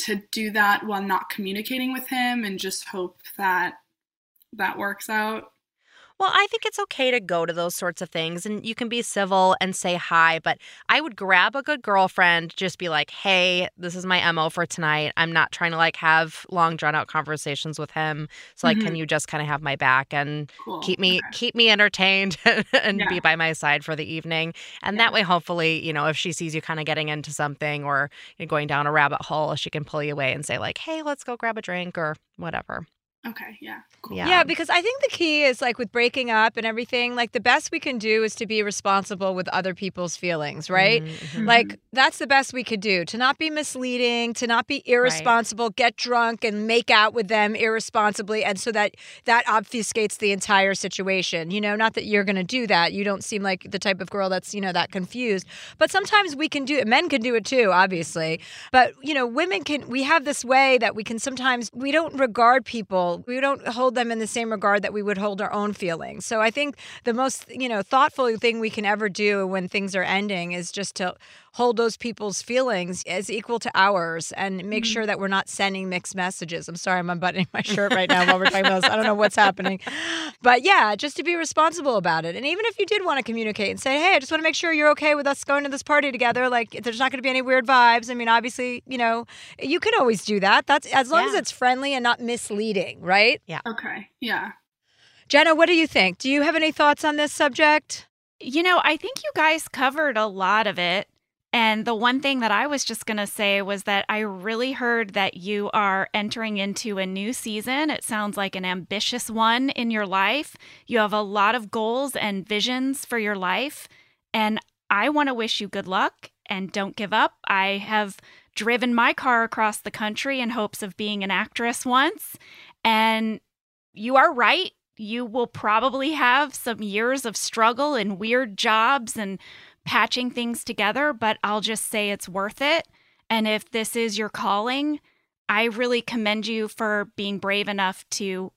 to do that while not communicating with him and just hope that that works out. Well, I think it's okay to go to those sorts of things, and you can be civil and say hi, but I would grab a good girlfriend, just be like, hey, this is my M O for tonight. I'm not trying to, like, have long, drawn-out conversations with him. So, like, mm-hmm. can you just kind of have my back and cool. keep me okay. keep me entertained and yeah. be by my side for the evening? And yeah. that way, hopefully, you know, if she sees you kind of getting into something or you know, going down a rabbit hole, she can pull you away and say, like, hey, let's go grab a drink or whatever. Okay. Yeah. Cool. Yeah. Yeah. Because I think the key is like with breaking up and everything, like the best we can do is to be responsible with other people's feelings, right? Mm-hmm. Like that's the best we could do, to not be misleading, to not be irresponsible, right. get drunk and make out with them irresponsibly. And so that that obfuscates the entire situation. You know, not that you're going to do that. You don't seem like the type of girl that's, you know, that confused. But sometimes we can do it. Men can do it too, obviously. But, you know, women can, we have this way that we can sometimes, we don't regard people. We don't hold them in the same regard that we would hold our own feelings. So I think the most, you know, thoughtful thing we can ever do when things are ending is just to hold those people's feelings as equal to ours and make sure that we're not sending mixed messages. I'm sorry, I'm unbuttoning my shirt right now while we're talking about this. I don't know what's happening. But yeah, just to be responsible about it. And even if you did want to communicate and say, hey, I just want to make sure you're okay with us going to this party together. Like, there's not going to be any weird vibes. I mean, obviously, you know, you can always do that. That's as long yeah. as it's friendly and not misleading, right? Yeah. Okay. Yeah. Jenna, what do you think? Do you have any thoughts on this subject? You know, I think you guys covered a lot of it. And the one thing that I was just going to say was that I really heard that you are entering into a new season. It sounds like an ambitious one in your life. You have a lot of goals and visions for your life. And I want to wish you good luck and don't give up. I have driven my car across the country in hopes of being an actress once. And you are right. You will probably have some years of struggle and weird jobs and patching things together, but I'll just say it's worth it. And if this is your calling, I really commend you for being brave enough to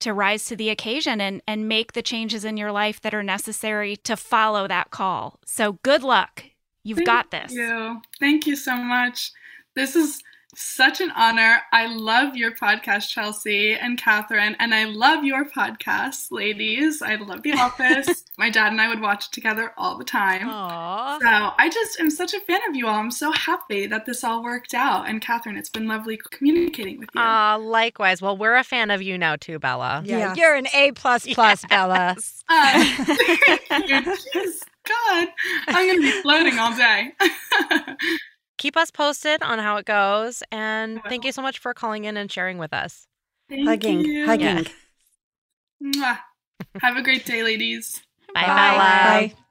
to rise to the occasion and, and make the changes in your life that are necessary to follow that call. So good luck. You've Thank got this. You. Thank you so much. This is such an honor. I love your podcast, Chelsea and Catherine, and I love your podcast, ladies. I love The Office. My dad and I would watch it together all the time. Aww. So I just am such a fan of you all. I'm so happy that this all worked out. And Catherine, it's been lovely communicating with you. Uh, likewise. Well, we're a fan of you now too, Bella. Yeah. Yes. You're an A plus plus, yes. Bella. Uh, thank you. Jeez, God. I'm going to be floating all day. Keep us posted on how it goes. And thank you so much for calling in and sharing with us. Thank hugging. You. Hugging. Yeah. Have a great day, ladies. Bye, Bye. Bye. Bye.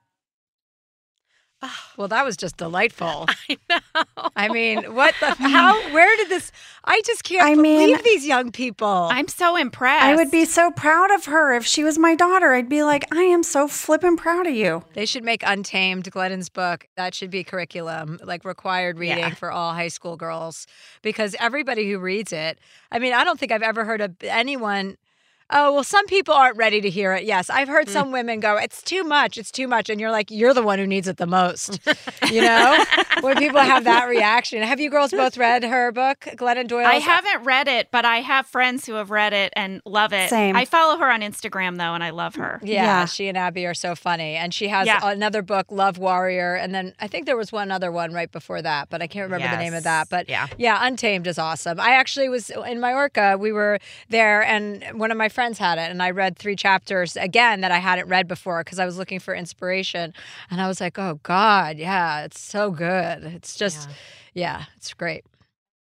Well, that was just delightful. I know. I mean, what the, how, where did this, I just can't I believe mean, these young people. I'm so impressed. I would be so proud of her. If she was my daughter, I'd be like, I am so flippin' proud of you. They should make Untamed, Glennon's book. That should be curriculum, like required reading yeah. for all high school girls, because everybody who reads it, I mean, I don't think I've ever heard of anyone. Oh, well, some people aren't ready to hear it. Yes, I've heard some women go, it's too much, it's too much. And you're like, you're the one who needs it the most. You know, when people have that reaction. Have you girls both read her book, Glennon Doyle? I haven't read it, but I have friends who have read it and love it. Same. I follow her on Instagram, though, and I love her. Yeah, yeah. She and Abby are so funny. And she has yeah. another book, Love Warrior. And then I think there was one other one right before that, but I can't remember yes. the name of that. But yeah. yeah, Untamed is awesome. I actually was in Mallorca. We were there, and one of my friends had it, and I read three chapters again that I hadn't read before because I was looking for inspiration, and I was like, oh God, yeah, it's so good. It's just yeah. yeah, it's great.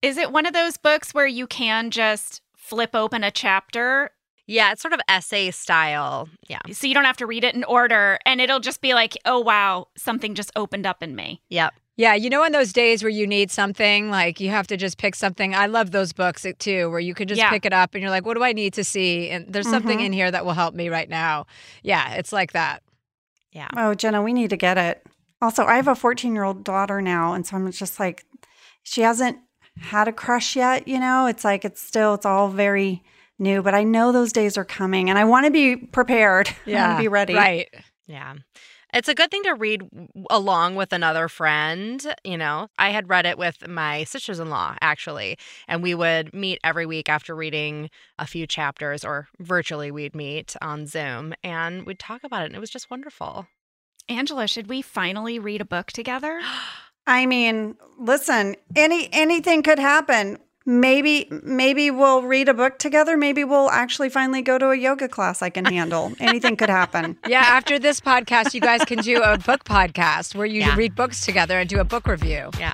Is it one of those books where you can just flip open a chapter? Yeah, it's sort of essay style. Yeah. So you don't have to read it in order, and it'll just be like, oh wow, something just opened up in me. Yep. Yeah, you know, on those days where you need something, like you have to just pick something. I love those books too, where you can just yeah. pick it up and you're like, what do I need to see? And there's mm-hmm. something in here that will help me right now. Yeah, it's like that. Yeah. Oh, Jenna, we need to get it. Also, I have a fourteen-year-old daughter now, and so I'm just like, she hasn't had a crush yet, you know? It's like it's still, it's all very new, but I know those days are coming, and I want to be prepared. Yeah. I want to be ready. Right. Yeah. It's a good thing to read along with another friend, you know. I had read it with my sisters-in-law, actually, and we would meet every week after reading a few chapters, or virtually we'd meet on Zoom, and we'd talk about it, and it was just wonderful. Angela, should we finally read a book together? I mean, listen, any anything could happen. Maybe maybe we'll read a book together. Maybe we'll actually finally go to a yoga class I can handle. Anything could happen. Yeah, after this podcast, you guys can do a book podcast where you yeah. read books together and do a book review. Yeah.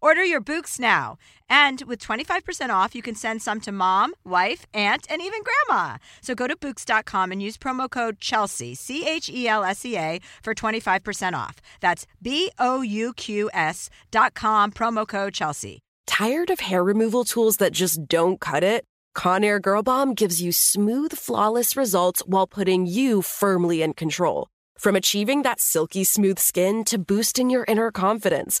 Order your Bouqs now. And with twenty-five percent off, you can send some to mom, wife, aunt, and even grandma. So go to Bouqs dot com and use promo code Chelsea, C H E L S E A, for twenty-five percent off. That's B O U Q S dot com, promo code Chelsea. Tired of hair removal tools that just don't cut it? Conair Girl Bomb gives you smooth, flawless results while putting you firmly in control. From achieving that silky, smooth skin to boosting your inner confidence,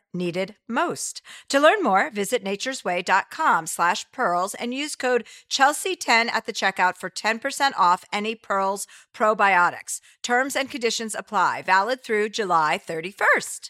needed most. To learn more, visit naturesway dot com slash pearls and use code Chelsea ten at the checkout for ten percent off any Pearls probiotics. Terms and conditions apply. Valid through July thirty-first.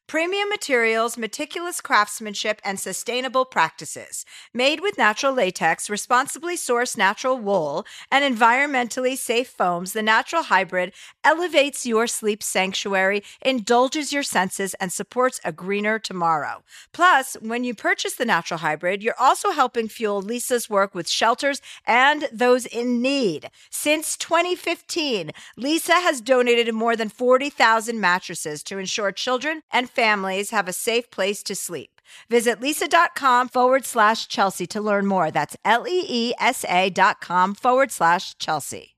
premium materials, meticulous craftsmanship, and sustainable practices. Made with natural latex, responsibly sourced natural wool, and environmentally safe foams, the Natural Hybrid elevates your sleep sanctuary, indulges your senses, and supports a greener tomorrow. Plus, when you purchase the Natural Hybrid, you're also helping fuel Leesa's work with shelters and those in need. Since twenty fifteen, Leesa has donated more than forty thousand mattresses to ensure children and families families have a safe place to sleep. Visit Leesa dot com forward slash Chelsea to learn more. That's L E E S A dot com forward slash Chelsea.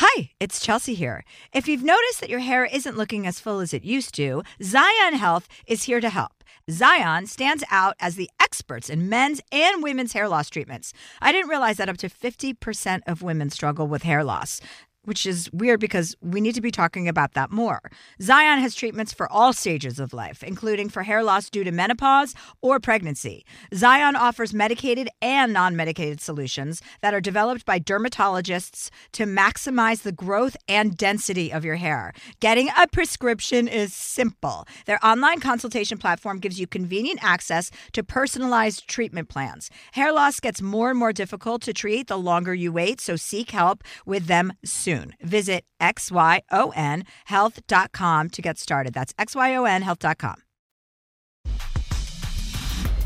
Hi, it's Chelsea here. If you've noticed that your hair isn't looking as full as it used to, Zion Health is here to help. Zion stands out as the experts in men's and women's hair loss treatments. I didn't realize that up to fifty percent of women struggle with hair loss, which is weird because we need to be talking about that more. Zion has treatments for all stages of life, including for hair loss due to menopause or pregnancy. Zion offers medicated and non-medicated solutions that are developed by dermatologists to maximize the growth and density of your hair. Getting a prescription is simple. Their online consultation platform gives you convenient access to personalized treatment plans. Hair loss gets more and more difficult to treat the longer you wait, so seek help with them soon. Visit X Y O N health dot com to get started. That's X Y O N health dot com.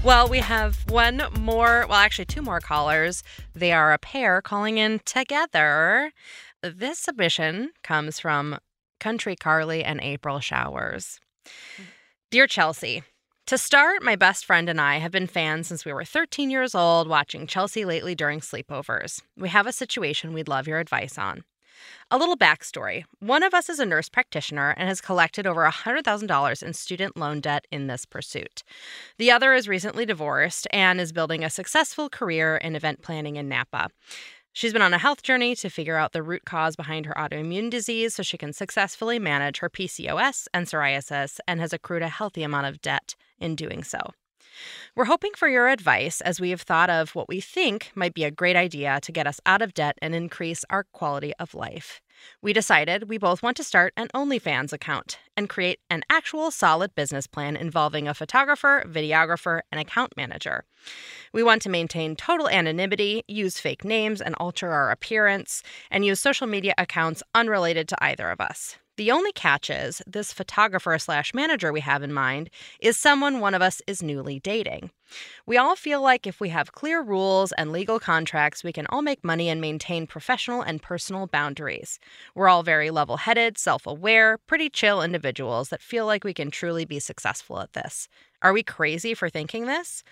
Well, we have one more, well, actually two more callers. They are a pair calling in together. This submission comes from Country Carly and April Showers. Dear Chelsea, to start, my best friend and I have been fans since we were thirteen years old, watching Chelsea lately during sleepovers. We have a situation we'd love your advice on. A little backstory. One of us is a nurse practitioner and has collected over one hundred thousand dollars in student loan debt in this pursuit. The other is recently divorced and is building a successful career in event planning in Napa. She's been on a health journey to figure out the root cause behind her autoimmune disease so she can successfully manage her P C O S and psoriasis, and has accrued a healthy amount of debt in doing so. We're hoping for your advice as we have thought of what we think might be a great idea to get us out of debt and increase our quality of life. We decided we both want to start an OnlyFans account and create an actual solid business plan involving a photographer, videographer, and account manager. We want to maintain total anonymity, use fake names and alter our appearance, and use social media accounts unrelated to either of us. The only catch is this photographer slash manager we have in mind is someone one of us is newly dating. We all feel like if we have clear rules and legal contracts, we can all make money and maintain professional and personal boundaries. We're all very level-headed, self-aware, pretty chill individuals that feel like we can truly be successful at this. Are we crazy for thinking this?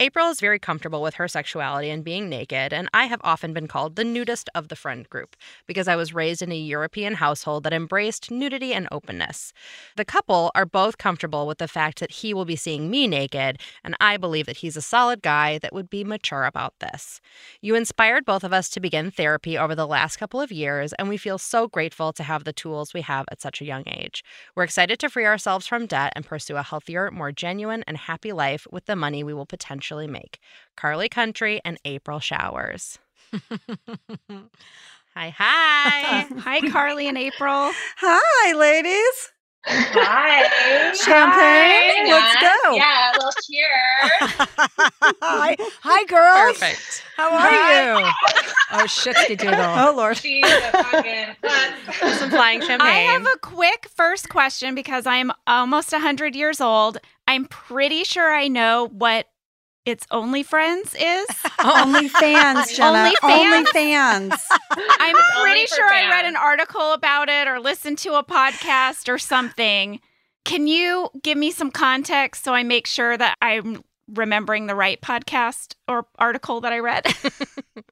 April is very comfortable with her sexuality and being naked, and I have often been called the nudist of the friend group because I was raised in a European household that embraced nudity and openness. The couple are both comfortable with the fact that he will be seeing me naked, and I believe that he's a solid guy that would be mature about this. You inspired both of us to begin therapy over the last couple of years, and we feel so grateful to have the tools we have at such a young age. We're excited to free ourselves from debt and pursue a healthier, more genuine, and happy life with the money we will potentially make. Carly Country and April Showers. Hi, hi. Hi, Carly and April. Hi, ladies. Hi. Champagne. Hi. Let's go. Yeah, a little cheer. Hi. Hi, girls. Perfect. How are hi. You? Oh, shitsy doodle. Oh, Lord. Some flying champagne. I have a quick first question because I'm almost one hundred years old. I'm pretty sure I know what It's OnlyFriends is? OnlyFans, Jenna. OnlyFans. OnlyFans. I'm pretty sure fans. I read an article about it or listened to a podcast or something. Can you give me some context so I make sure that I'm remembering the right podcast or article that I read?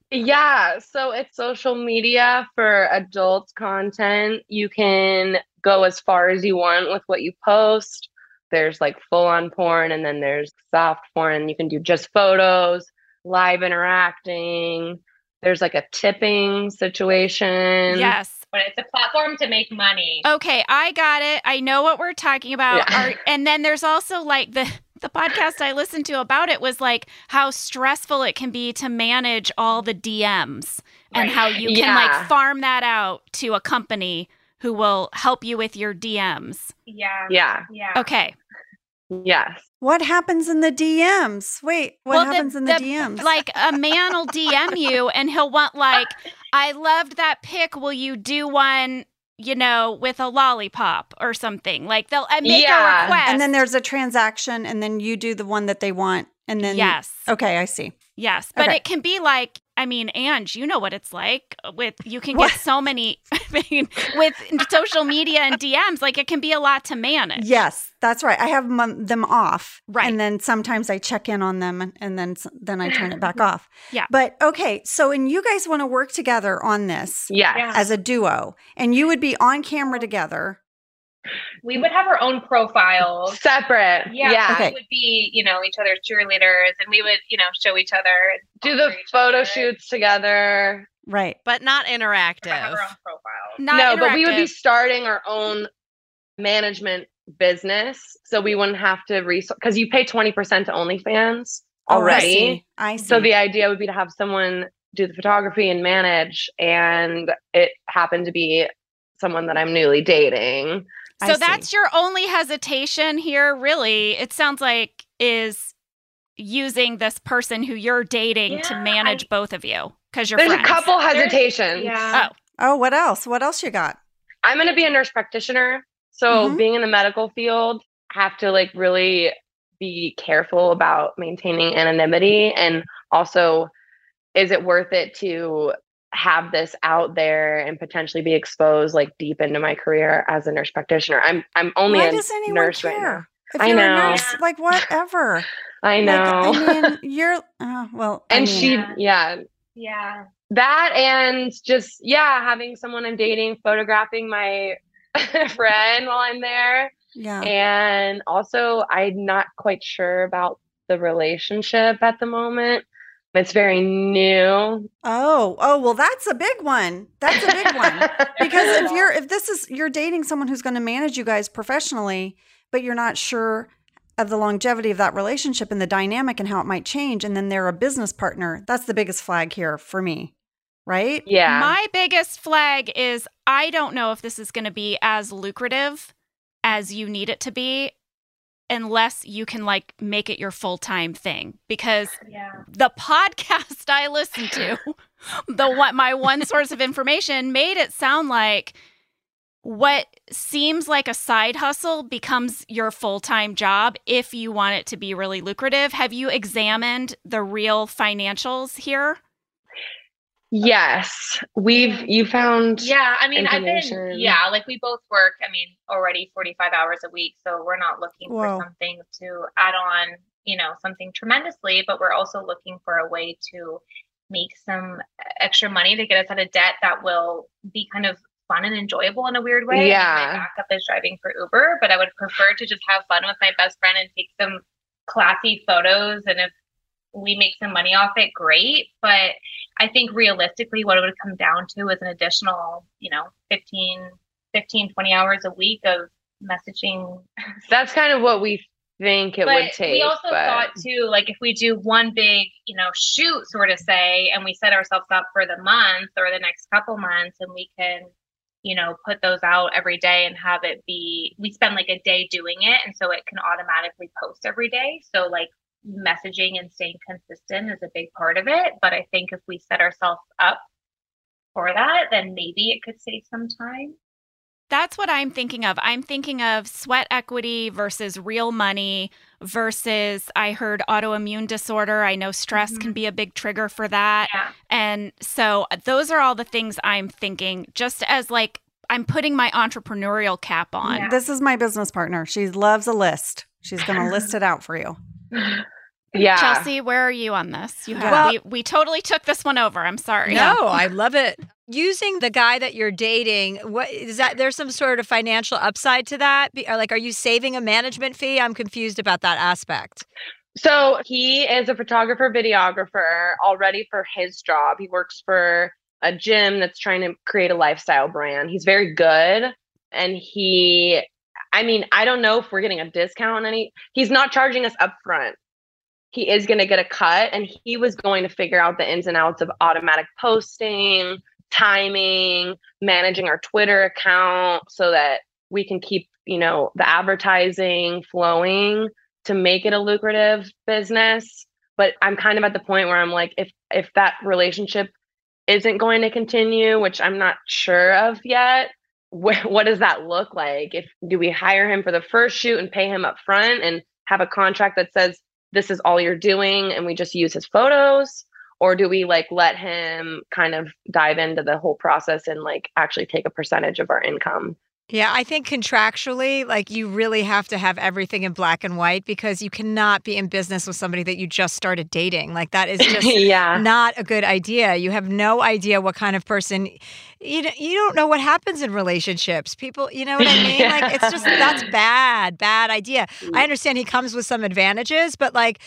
Yeah. So it's social media for adult content. You can go as far as you want with what you post. There's like full-on porn, and then there's soft porn. You can do just photos, live interacting. There's like a tipping situation. Yes. But it's a platform to make money. Okay, I got it. I know what we're talking about. Yeah. Our, and then there's also like the, the podcast I listened to about it was like how stressful it can be to manage all the D Ms and right. how you can yeah. like farm that out to a company who will help you with your D Ms. Yeah. Yeah. Yeah. Okay. Yes. What happens in the D Ms? Wait, what well, happens the, in the, the D Ms? Like a man will D M you and he'll want like, I loved that pic. Will you do one, you know, with a lollipop or something? Like they'll uh, make yeah. a request. And then there's a transaction and then you do the one that they want. And then, yes. Okay, I see. Yes. But okay. It can be like I mean, Ange, you know what it's like with, you can what? get so many, I mean, with social media and D Ms, like it can be a lot to manage. Yes, that's right. I have m- them off. Right. And then sometimes I check in on them and, and then, then I turn it back off. Yeah. But okay. So, and you guys want to work together on this yes. as a duo, and you would be on camera together. We would have our own profiles. Separate. Yeah. yeah. Okay. We would be, you know, each other's cheerleaders, and we would, you know, show each other. Do the photo other. shoots together. Right. But not interactive. But have our own profiles. Not no, interactive. But we would be starting our own management business. So we wouldn't have to resource, because you pay twenty percent to OnlyFans already. I see. I see. So the idea would be to have someone do the photography and manage. And it happened to be someone that I'm newly dating. So that's your only hesitation here, really, it sounds like, is using this person who you're dating yeah, to manage I, both of you because you're there's friends. There's a couple hesitations. Yeah. Oh. Oh, what else? What else you got? I'm going to be a nurse practitioner. So mm-hmm. being in the medical field, I have to like really be careful about maintaining anonymity. And also, is it worth it to have this out there and potentially be exposed like deep into my career as a nurse practitioner? I'm I'm only Why a does anyone nurse care? Right now. If I you're know. a nurse, like whatever. I know. Like, I mean, you're uh, well. And I mean, she, yeah, yeah. That and just yeah, having someone I'm dating photographing my friend while I'm there. Yeah. And also, I'm not quite sure about the relationship at the moment. It's very new. Oh, oh, well, that's a big one. That's a big one. Because if you're, if this is, you're dating someone who's going to manage you guys professionally, but you're not sure of the longevity of that relationship and the dynamic and how it might change. And then they're a business partner. That's the biggest flag here for me. Right? Yeah. My biggest flag is I don't know if this is going to be as lucrative as you need it to be, unless you can like make it your full-time thing, because yeah. the podcast I listened to, the what my one source of information made it sound like what seems like a side hustle becomes your full-time job if you want it to be really lucrative. Have you examined the real financials here? Yes. We've, you found. Yeah. I mean, I've been, yeah, like we both work, I mean, already forty-five hours a week. So we're not looking Whoa. for something to add on, you know, something tremendously, but we're also looking for a way to make some extra money to get us out of debt that will be kind of fun and enjoyable in a weird way. Yeah. My backup is driving for Uber, but I would prefer to just have fun with my best friend and take some classy photos. And if we make some money off it, great. But I think realistically what it would come down to is an additional, you know, fifteen, twenty hours a week of messaging. That's kind of what we think it but would take. We also but... thought too, like if we do one big, you know, shoot sort of say, and we set ourselves up for the month or the next couple months, and we can, you know, put those out every day and have it be, we spend like a day doing it. And so it can automatically post every day. So like, messaging and staying consistent is a big part of it, but I think if we set ourselves up for that, then maybe it could save some time. That's what I'm thinking of. I'm thinking of sweat equity versus real money versus, I heard, autoimmune disorder. I know stress mm-hmm. can be a big trigger for that. Yeah. And so those are all the things I'm thinking, just as like I'm putting my entrepreneurial cap on. Yeah. This is my business partner. She loves a list. She's going to list it out for you. Yeah. Chelsea, where are you on this? You have well, we, we totally took this one over. I'm sorry. No, I love it. Using the guy that you're dating, what is that? There's some sort of financial upside to that? Like, are you saving a management fee? I'm confused about that aspect. So he is a photographer, videographer already for his job. He works for a gym that's trying to create a lifestyle brand. He's very good. And he, I mean, I don't know if we're getting a discount on any. He's not charging us up front. He is going to get a cut, and he was going to figure out the ins and outs of automatic posting, timing, managing our Twitter account so that we can keep, you know, the advertising flowing to make it a lucrative business. But I'm kind of at the point where I'm like, if if that relationship isn't going to continue, which I'm not sure of yet, what does that look like? If do we hire him for the first shoot and pay him up front and have a contract that says this is all you're doing and we just use his photos? Or do we like let him kind of dive into the whole process and like actually take a percentage of our income? Yeah, I think contractually, like you really have to have everything in black and white because you cannot be in business with somebody that you just started dating. Like that is just yeah. not a good idea. You have no idea what kind of person, you you don't know what happens in relationships. People, you know what I mean? yeah. Like it's just, that's bad, bad idea. I understand he comes with some advantages, but like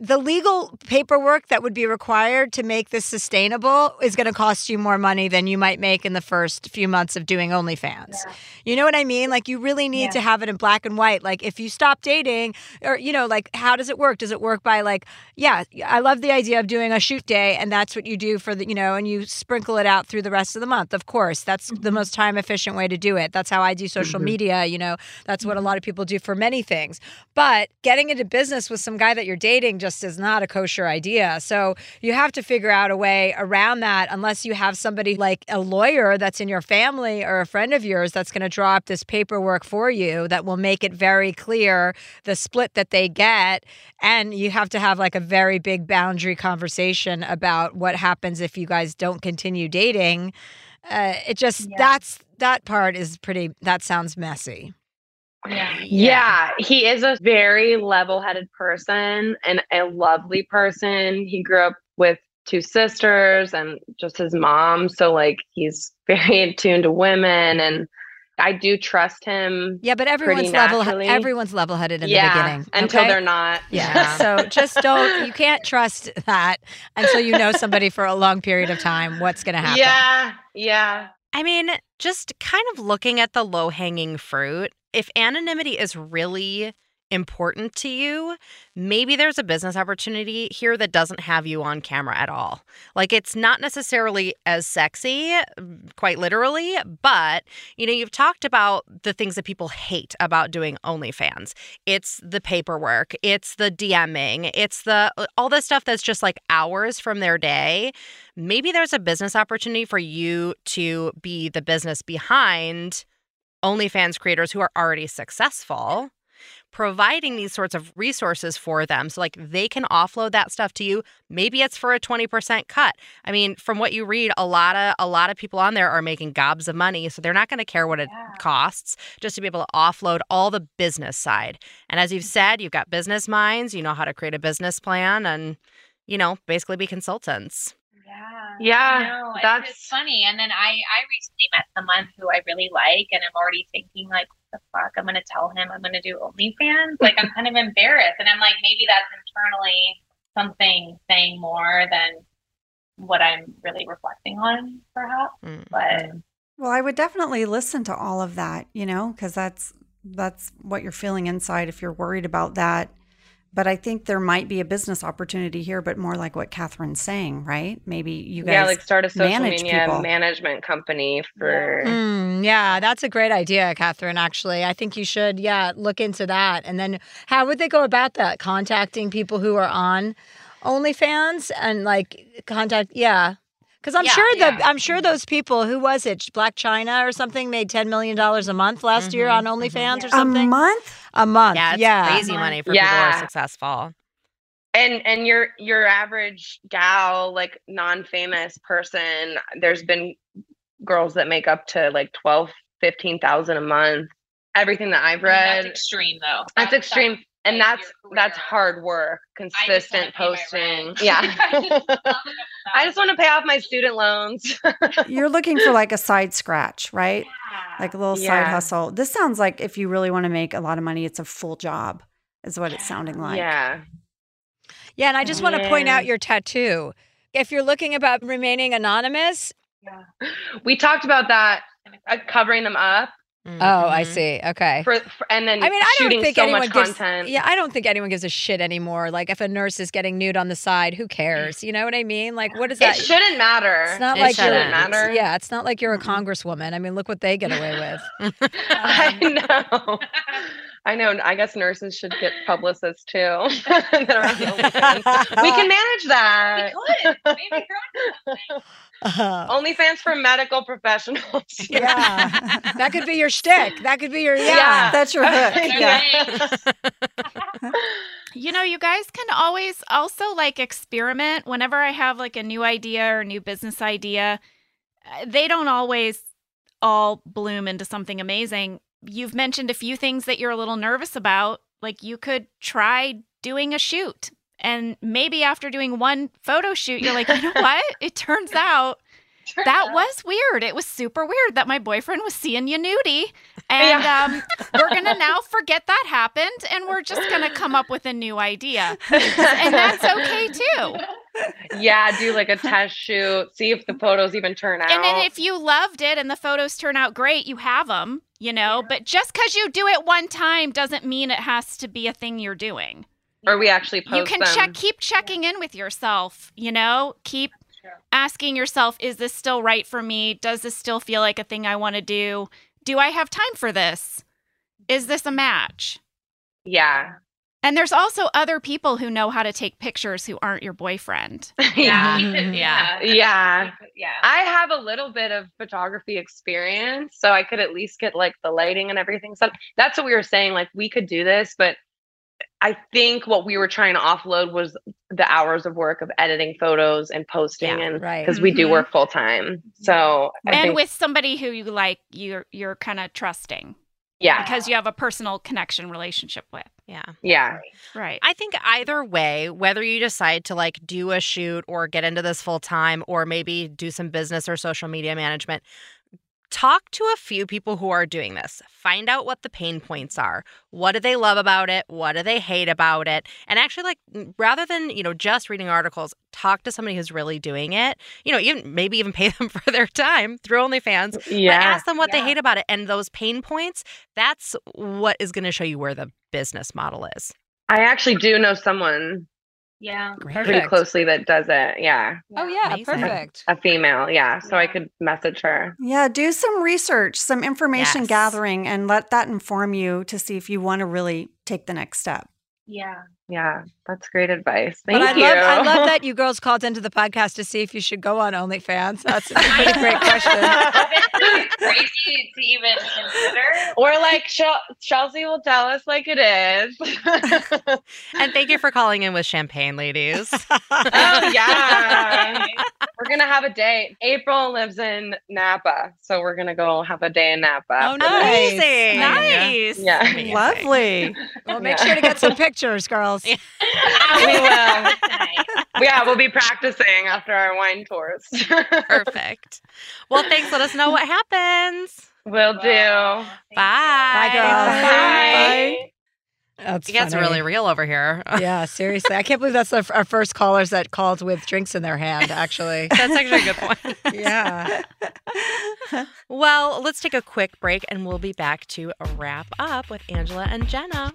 the legal paperwork that would be required to make this sustainable is going to cost you more money than you might make in the first few months of doing OnlyFans. Yeah. You know what I mean? Like you really need yeah. to have it in black and white. Like if you stop dating or, you know, like how does it work? Does it work by like, yeah, I love the idea of doing a shoot day and that's what you do for the, you know, and you sprinkle it out through the rest of the month. Of course, that's mm-hmm. the most time efficient way to do it. That's how I do social mm-hmm. media. You know, that's mm-hmm. what a lot of people do for many things. But getting into business with some guy that you're dating just is not a kosher idea. So you have to figure out a way around that unless you have somebody like a lawyer that's in your family or a friend of yours that's going to draw up this paperwork for you that will make it very clear the split that they get. And you have to have like a very big boundary conversation about what happens if you guys don't continue dating. Uh, it just, yeah. that's, that part is pretty, that sounds messy. Yeah. yeah. yeah. He is a very level-headed person and a lovely person. He grew up with two sisters and just his mom. So like, he's very attuned to women and I do trust him. Yeah, but everyone's level everyone's level-headed in yeah, the beginning. Okay? Until they're not. Yeah. So just don't you can't trust that until you know somebody for a long period of time what's going to happen. Yeah. Yeah. I mean, just kind of looking at the low-hanging fruit, if anonymity is really important to you, maybe there's a business opportunity here that doesn't have you on camera at all. Like it's not necessarily as sexy, quite literally, but you know, you've talked about the things that people hate about doing OnlyFans. It's the paperwork, it's the DMing, it's the all this stuff that's just like hours from their day. Maybe there's a business opportunity for you to be the business behind OnlyFans creators who are already successful, providing these sorts of resources for them. So like they can offload that stuff to you. Maybe it's for a twenty percent cut. I mean, from what you read, a lot of a lot of people on there are making gobs of money. So they're not going to care what it yeah. costs just to be able to offload all the business side. And as you've said, you've got business minds, you know how to create a business plan and, you know, basically be consultants. Yeah. Yeah. That's it's funny. And then I, I recently met someone who I really like and I'm already thinking like, the fuck, I'm going to tell him I'm going to do OnlyFans. Like, I'm kind of embarrassed. And I'm like, maybe that's internally something saying more than what I'm really reflecting on, perhaps. Mm-hmm. But well, I would definitely listen to all of that, you know, because that's, that's what you're feeling inside if you're worried about that. But I think there might be a business opportunity here, but more like what Catherine's saying, right? Maybe you guys yeah, like start a social media people. management company for. Mm, yeah, that's a great idea, Catherine. Actually, I think you should, yeah, look into that. And then, how would they go about that? Contacting people who are on OnlyFans and like contact, yeah. Because I'm yeah, sure that yeah. I'm sure those people, who was it, Blac Chyna or something, made ten million dollars a month last mm-hmm. year on OnlyFans mm-hmm. or something. A month? A month. Yeah, it's yeah. crazy money for yeah. people who are successful. And and your your average gal, like non-famous person, there's been girls that make up to like twelve, fifteen thousand a month. Everything that I've read. I mean, that's extreme though. That's, that's extreme. That's- And that's that's hard work, consistent posting. Yeah. I just want to pay off my student loans. You're looking for like a side scratch, right? Yeah. Like a little yeah. side hustle. This sounds like if you really want to make a lot of money, it's a full job is what it's sounding like. Yeah. Yeah. And I just want to point out your tattoo. If you're looking about remaining anonymous. Yeah. We talked about that, uh, covering them up. Mm-hmm. Oh, I see. Okay. For, for, and then I mean, I don't think so anyone much gives, content. Yeah, I don't think anyone gives a shit anymore. Like if a nurse is getting nude on the side, who cares? You know what I mean? Like what is that? It shouldn't matter. It's not it like shouldn't matter. It's, yeah, it's not like you're a congresswoman. I mean, look what they get away with. um, I know. I know. I guess nurses should get publicists too. We can manage that. We could. Maybe Uh, OnlyFans for medical professionals. Yeah. yeah. That could be your shtick. That could be your, yeah, yeah. that's your hook. Yeah. You know, you guys can always also like experiment. Whenever I have like a new idea or new business idea, they don't always all bloom into something amazing. You've mentioned a few things that you're a little nervous about. Like you could try doing a shoot. And maybe after doing one photo shoot, you're like, you know what? It turns out that was weird. It was super weird that my boyfriend was seeing you nudie. And yeah. um, we're going to now forget that happened. And we're just going to come up with a new idea. And that's okay, too. Yeah, do like a test shoot. See if the photos even turn out. And then if you loved it and the photos turn out great, you have them, you know. Yeah. But just because you do it one time doesn't mean it has to be a thing you're doing. Or we actually post You can them. check, keep checking in with yourself, you know, keep sure. asking yourself, is this still right for me? Does this still feel like a thing I want to do? Do I have time for this? Is this a match? Yeah. And there's also other people who know how to take pictures who aren't your boyfriend. Yeah. yeah. Yeah. Yeah. I have a little bit of photography experience, so I could at least get like the lighting and everything. So that's what we were saying. Like we could do this, but I think what we were trying to offload was the hours of work of editing photos and posting, yeah, and because right. we do work full time. So I and think, with somebody who you like, you're you're kind of trusting, yeah, because you have a personal connection relationship with, yeah, yeah, right. I think either way, whether you decide to like do a shoot or get into this full time, or maybe do some business or social media management. Talk to a few people who are doing this. Find out what the pain points are. What do they love about it? What do they hate about it? And actually, like, rather than, you know, just reading articles, talk to somebody who's really doing it. You know, even maybe even pay them for their time through OnlyFans. Yeah. But ask them what yeah. they hate about it. And those pain points, that's what is going to show you where the business model is. I actually do know someone yeah, pretty perfect. closely that does it. Yeah. Oh, yeah. Amazing. Perfect. A female. Yeah. So yeah. I could message her. Yeah. Do some research, some information yes. gathering, and let that inform you to see if you want to really take the next step. Yeah. Yeah. That's great advice. Thank but I you. Love, I love that you girls called into the podcast to see if you should go on OnlyFans. That's a pretty great question. It's crazy to even consider. Or like Chelsea will tell us like it is. And thank you for calling in with champagne, ladies. Oh, yeah. We're going to have a day. April lives in Napa, so we're going to go have a day in Napa. Oh, nice. This. Nice. Yeah. yeah. Lovely. Well, make yeah. sure to get some pictures, girls. Yeah. We will. Yeah, we'll be practicing after our wine tours. Perfect. Well, thanks. Let us know what happens. Will do. Wow. Bye. Bye, girls. Bye. Bye. That's it gets funny. Really real over here. Yeah, seriously. I can't believe that's the, our first callers that called with drinks in their hand, actually. That's actually a good point. Yeah. Well, let's take a quick break, and we'll be back to wrap up with Angela and Jenna.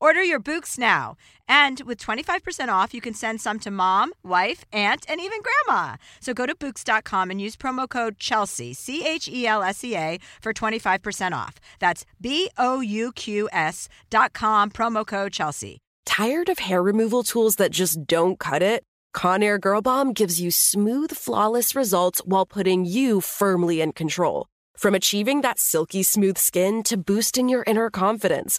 Order your Bouqs now. And with twenty-five percent off, you can send some to mom, wife, aunt, and even grandma. So go to Bouqs dot com and use promo code CHELSEA, C H E L S E A, for twenty-five percent off. That's B O U Q S dot com, promo code CHELSEA. Tired of hair removal tools that just don't cut it? Conair Girl Bomb gives you smooth, flawless results while putting you firmly in control. From achieving that silky smooth skin to boosting your inner confidence,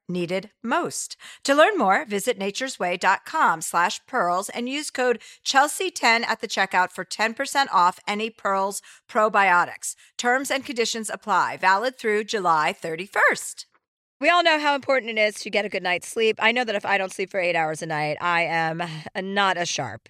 needed most. To learn more, visit nature's way dot com slash pearls and use code Chelsea ten at the checkout for ten percent off any Pearls probiotics. Terms and conditions apply. Valid through July thirty-first. We all know how important it is to get a good night's sleep. I know that if I don't sleep for eight hours a night, I am not as sharp.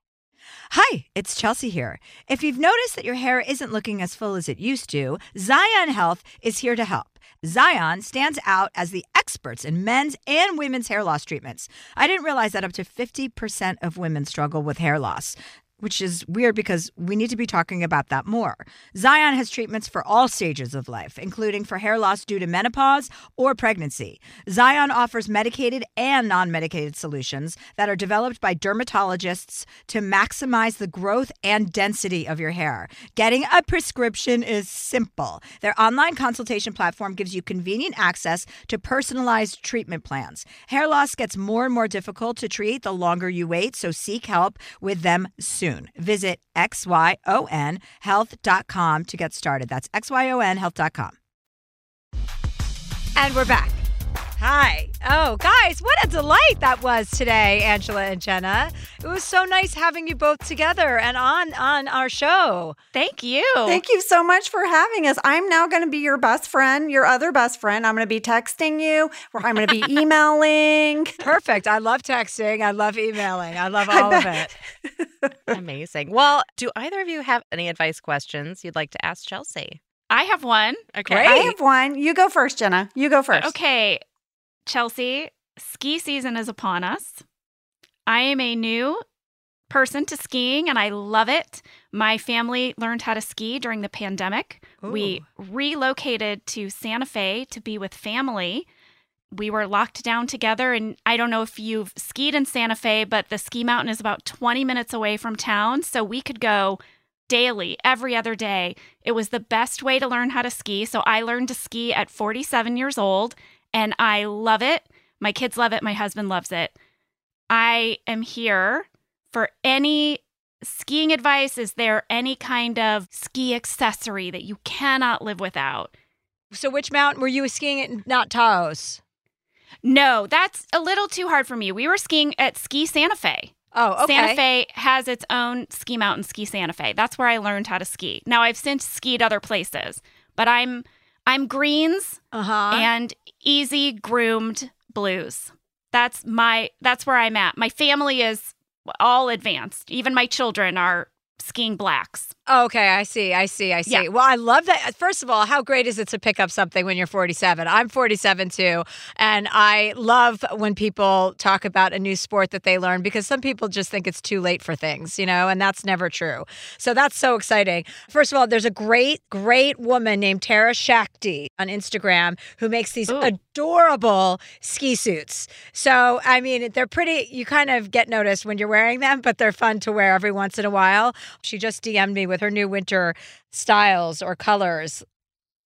Hi, it's Chelsea here. If you've noticed that your hair isn't looking as full as it used to, Zion Health is here to help. Zion stands out as the experts in men's and women's hair loss treatments. I didn't realize that up to fifty percent of women struggle with hair loss, which is weird because we need to be talking about that more. Zion has treatments for all stages of life, including for hair loss due to menopause or pregnancy. Zion offers medicated and non-medicated solutions that are developed by dermatologists to maximize the growth and density of your hair. Getting a prescription is simple. Their online consultation platform gives you convenient access to personalized treatment plans. Hair loss gets more and more difficult to treat the longer you wait, so seek help with them soon. Visit X Y O N health dot com to get started. That's X Y O N health dot com. And we're back. Hi. Oh, guys, what a delight that was today, Angela and Jenna. It was so nice having you both together and on, on our show. Thank you. Thank you so much for having us. I'm now going to be your best friend, your other best friend. I'm going to be texting you, or I'm going to be emailing. Perfect. I love texting. I love emailing. I love all I of it. Amazing. Well, do either of you have any advice questions you'd like to ask Chelsea? I have one. Okay. Great. I have one. You go first, Jenna. You go first. Okay. Chelsea, ski season is upon us. I am a new person to skiing, and I love it. My family learned how to ski during the pandemic. Ooh. We relocated to Santa Fe to be with family. We were locked down together, and I don't know if you've skied in Santa Fe, but the ski mountain is about twenty minutes away from town, so we could go daily, every other day. It was the best way to learn how to ski, so I learned to ski at forty-seven years old, and I love it. My kids love it. My husband loves it. I am here for any skiing advice. Is there any kind of ski accessory that you cannot live without? So which mountain were you skiing at? Not Taos? No, that's a little too hard for me. We were skiing at Ski Santa Fe. Oh, okay. Santa Fe has its own ski mountain, Ski Santa Fe. That's where I learned how to ski. Now, I've since skied other places, but I'm I'm greens uh-huh. and easy groomed blues. That's my, that's where I'm at. My family is all advanced. Even my children are skiing blacks. Okay, I see, I see, I see. Yeah. Well, I love that. First of all, how great is it to pick up something when you're forty-seven? I'm forty-seven, too, and I love when people talk about a new sport that they learn, because some people just think it's too late for things, you know, and that's never true. So that's so exciting. First of all, there's a great, great woman named Tara Shakti on Instagram who makes these Ooh. adorable ski suits. So, I mean, they're pretty, you kind of get noticed when you're wearing them, but they're fun to wear every once in a while. She just D M'd me with her new winter styles or colors.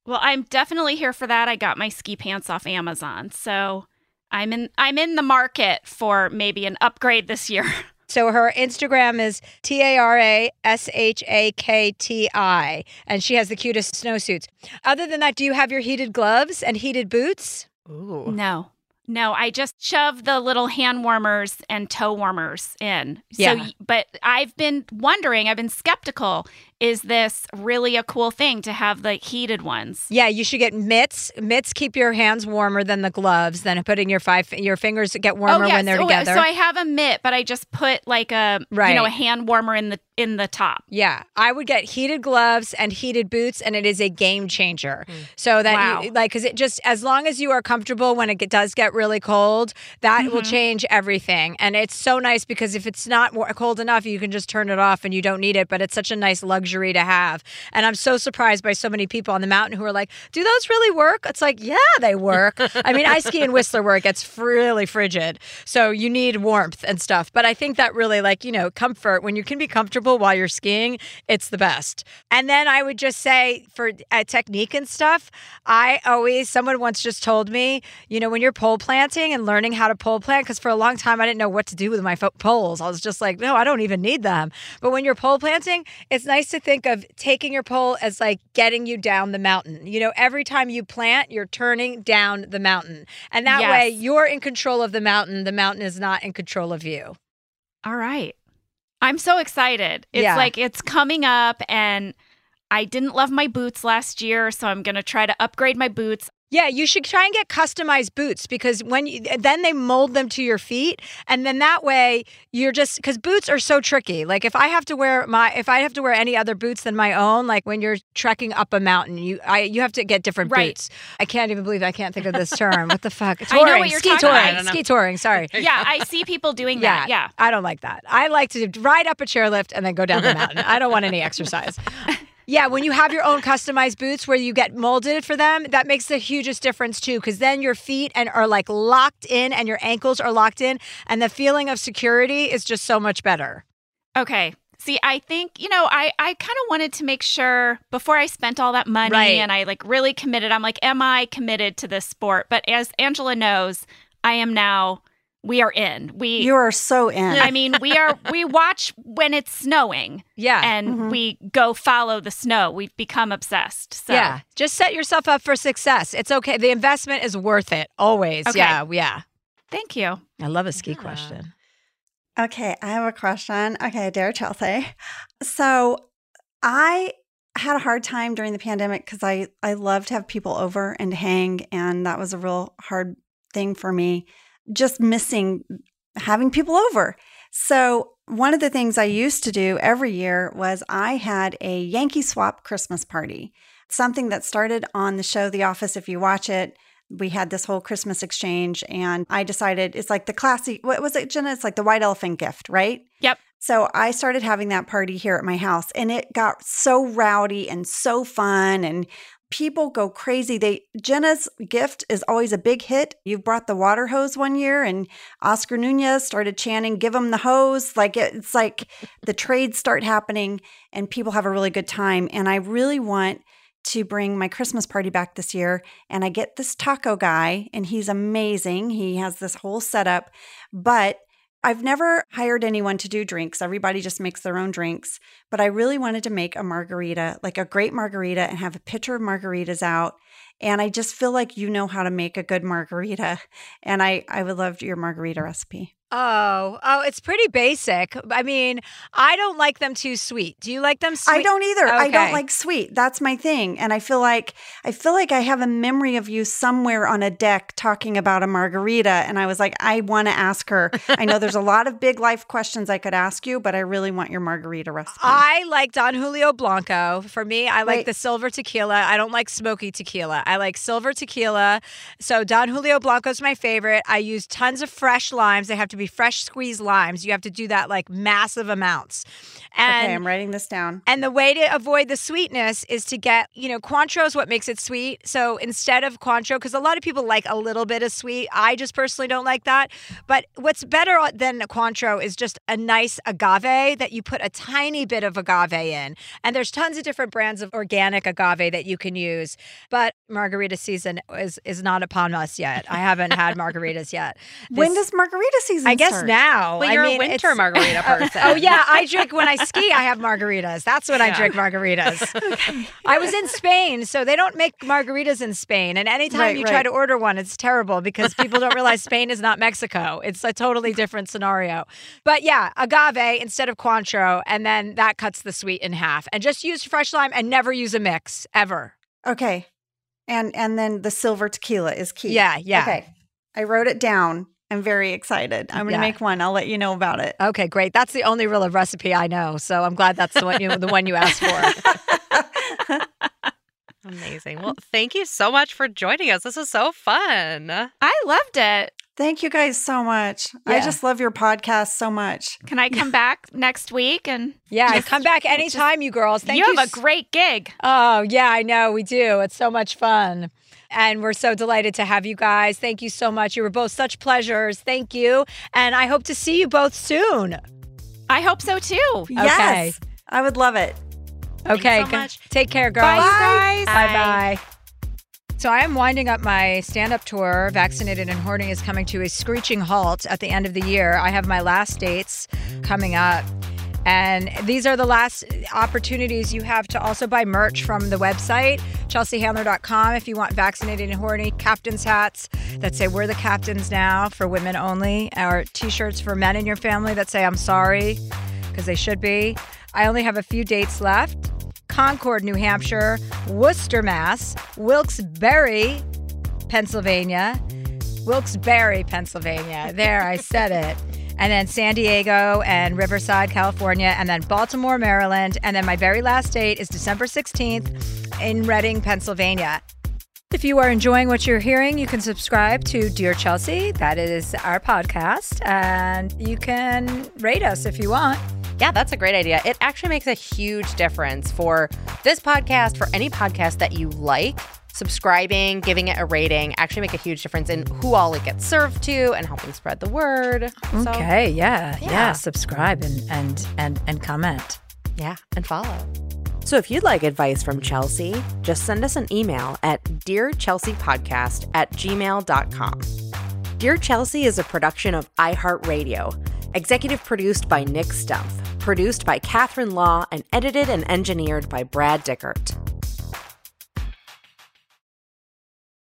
Well, I'm definitely here for that. I got my ski pants off Amazon, so I'm in I'm in the market for maybe an upgrade this year. So her Instagram is T A R A S H A K T I, and she has the cutest snowsuits. Other than that, do you have your heated gloves and heated boots? Ooh. No. No, I just shove the little hand warmers and toe warmers in. Yeah. So, but I've been wondering, I've been skeptical, is this really a cool thing to have the heated ones? Yeah, you should get mitts. Mitts keep your hands warmer than the gloves, then putting your five your fingers get warmer oh, yes. when they're together. So I have a mitt, but I just put like a right. you know a hand warmer in the in the top. Yeah, I would get heated gloves and heated boots, and it is a game changer. Mm. So that wow. you, like, because it just, as long as you are comfortable when it get, does get really cold, that mm-hmm. will change everything. And it's so nice because if it's not cold enough, you can just turn it off and you don't need it. But it's such a nice luxury to have. And I'm so surprised by so many people on the mountain who are like, do those really work? It's like, yeah, they work. I mean, I ski in Whistler where it gets really frigid. So you need warmth and stuff. But I think that really, like, you know, comfort, when you can be comfortable while you're skiing, it's the best. And then I would just say for uh, technique and stuff, I always, someone once just told me, you know, when you're pole planting and learning how to pole plant, because for a long time I didn't know what to do with my fo- poles. I was just like, no, I don't even need them. But when you're pole planting, it's nice to think of taking your pole as like getting you down the mountain. You know, every time you plant, you're turning down the mountain. And that yes. way you're in control of the mountain. The mountain is not in control of you. All right. I'm so excited. It's yeah. like it's coming up, and I didn't love my boots last year, so I'm going to try to upgrade my boots. Yeah, you should try and get customized boots, because when you, then they mold them to your feet, and then that way you're just, because boots are so tricky. Like if I have to wear my if I have to wear any other boots than my own, like when you're trekking up a mountain, you I you have to get different right. boots. I can't even believe I can't think of this term. What the fuck? Touring, I know what you're ski talking touring, about. Ski touring. Sorry. Yeah, I see people doing that. Yeah, yeah, I don't like that. I like to ride up a chairlift and then go down the mountain. I don't want any exercise. Yeah, when you have your own customized boots where you get molded for them, that makes the hugest difference too, because then your feet and are like locked in and your ankles are locked in, and the feeling of security is just so much better. Okay. See, I think, you know, I, I kind of wanted to make sure before I spent all that money right. and I like really committed, I'm like, am I committed to this sport? But as Angela knows, I am now... We are in. We You are so in. I mean, we are we watch when it's snowing. Yeah. And mm-hmm. we go follow the snow. We've become obsessed. So yeah. Just set yourself up for success. It's okay. The investment is worth it. Always. Okay. Yeah. Yeah. Thank you. I love a ski yeah. question. Okay, I have a question. Okay, Dear Chelsea. So I had a hard time during the pandemic because I, I love to have people over and hang, and that was a real hard thing for me. Just missing having people over. So one of the things I used to do every year was I had a Yankee Swap Christmas party, something that started on the show The Office. If you watch it, we had this whole Christmas exchange, and I decided it's like the classy, what was it, Jenna? It's like the white elephant gift, right? Yep. So I started having that party here at my house, and it got so rowdy and so fun, and people go crazy. They Jenna's gift is always a big hit. You brought the water hose one year, and Oscar Nunez started chanting, "Give them the hose!" Like it, it's like the trades start happening, and people have a really good time. And I really want to bring my Christmas party back this year. And I get this taco guy, and he's amazing. He has this whole setup, but I've never hired anyone to do drinks. Everybody just makes their own drinks. But I really wanted to make a margarita, like a great margarita, and have a pitcher of margaritas out And I just feel like you know how to make a good margarita. And I, I would love your margarita recipe. Oh, oh, it's pretty basic. I mean, I don't like them too sweet. Do you like them sweet? I don't either. Okay. I don't like sweet. That's my thing. And I feel like I feel like I have a memory of you somewhere on a deck talking about a margarita. And I was like, I want to ask her. I know there's a lot of big life questions I could ask you, but I really want your margarita recipe. I like Don Julio Blanco. For me, I like Wait. the silver tequila. I don't like smoky tequila. I like silver tequila. So Don Julio Blanco is my favorite. I use tons of fresh limes. They have to be fresh squeezed limes. You have to do that like massive amounts. And, okay, I'm writing this down. And the way to avoid the sweetness is to get, you know, Cointreau is what makes it sweet. So instead of Cointreau, because a lot of people like a little bit of sweet. I just personally don't like that. But what's better than Cointreau is just a nice agave that you put a tiny bit of agave in. And there's tons of different brands of organic agave that you can use. But margarita season is, is not upon us yet. I haven't had margaritas yet. This, when does margarita season I guess start? Now. Well, I you're mean, a winter margarita person. Oh, yeah. I drink when I ski, I have margaritas. That's when yeah. I drink margaritas. Okay. I was in Spain, so they don't make margaritas in Spain. And anytime right, you right. try to order one, it's terrible because people don't realize Spain is not Mexico. It's a totally different scenario. But yeah, agave instead of Cointreau, and then that cuts the sweet in half. And just use fresh lime and never use a mix, ever. Okay. And and then the silver tequila is key. Yeah, yeah. Okay. I wrote it down. I'm very excited. I'm going to yeah. make one. I'll let you know about it. Okay, great. That's the only real recipe I know. So I'm glad that's the one you, the one you asked for. Amazing. Well, thank you so much for joining us. This was so fun. I loved it. Thank you guys so much. Yeah. I just love your podcast so much. Can I come back next week? And yeah, just, come back anytime, just, you girls. Thank you. You have a great gig. Oh, yeah, I know. We do. It's so much fun. And we're so delighted to have you guys. Thank you so much. You were both such pleasures. Thank you. And I hope to see you both soon. I hope so, too. Yes. Okay. I would love it. Okay. So much. Take care, girls. Bye, guys. Bye-bye. So I am winding up my stand-up tour. Vaccinated and Horny is coming to a screeching halt at the end of the year. I have my last dates coming up. And these are the last opportunities you have to also buy merch from the website, chelsea handler dot com, if you want Vaccinated and Horny captain's hats that say we're the captains now for women only, or t-shirts for men in your family that say I'm sorry, because they should be. I only have a few dates left. Concord, New Hampshire, Worcester, Mass, Wilkes-Barre, Pennsylvania, Wilkes-Barre, Pennsylvania. There, I said it. And then San Diego and Riverside, California, and then Baltimore, Maryland. And then my very last date is December sixteenth in Reading, Pennsylvania. If you are enjoying what you're hearing, you can subscribe to Dear Chelsea. That is our podcast. And you can rate us if you want. Yeah, that's a great idea. It actually makes a huge difference for this podcast, for any podcast that you like. Subscribing, giving it a rating actually make a huge difference in who all it gets served to and helping spread the word. So, okay, yeah, yeah, yeah. Subscribe and, and and and comment. Yeah, and follow. So if you'd like advice from Chelsea, just send us an email at dear chelsea podcast at gmail dot com. Dear Chelsea is a production of iHeartRadio, executive produced by Nick Stumpf, produced by Catherine Law, and edited and engineered by Brad Dickert.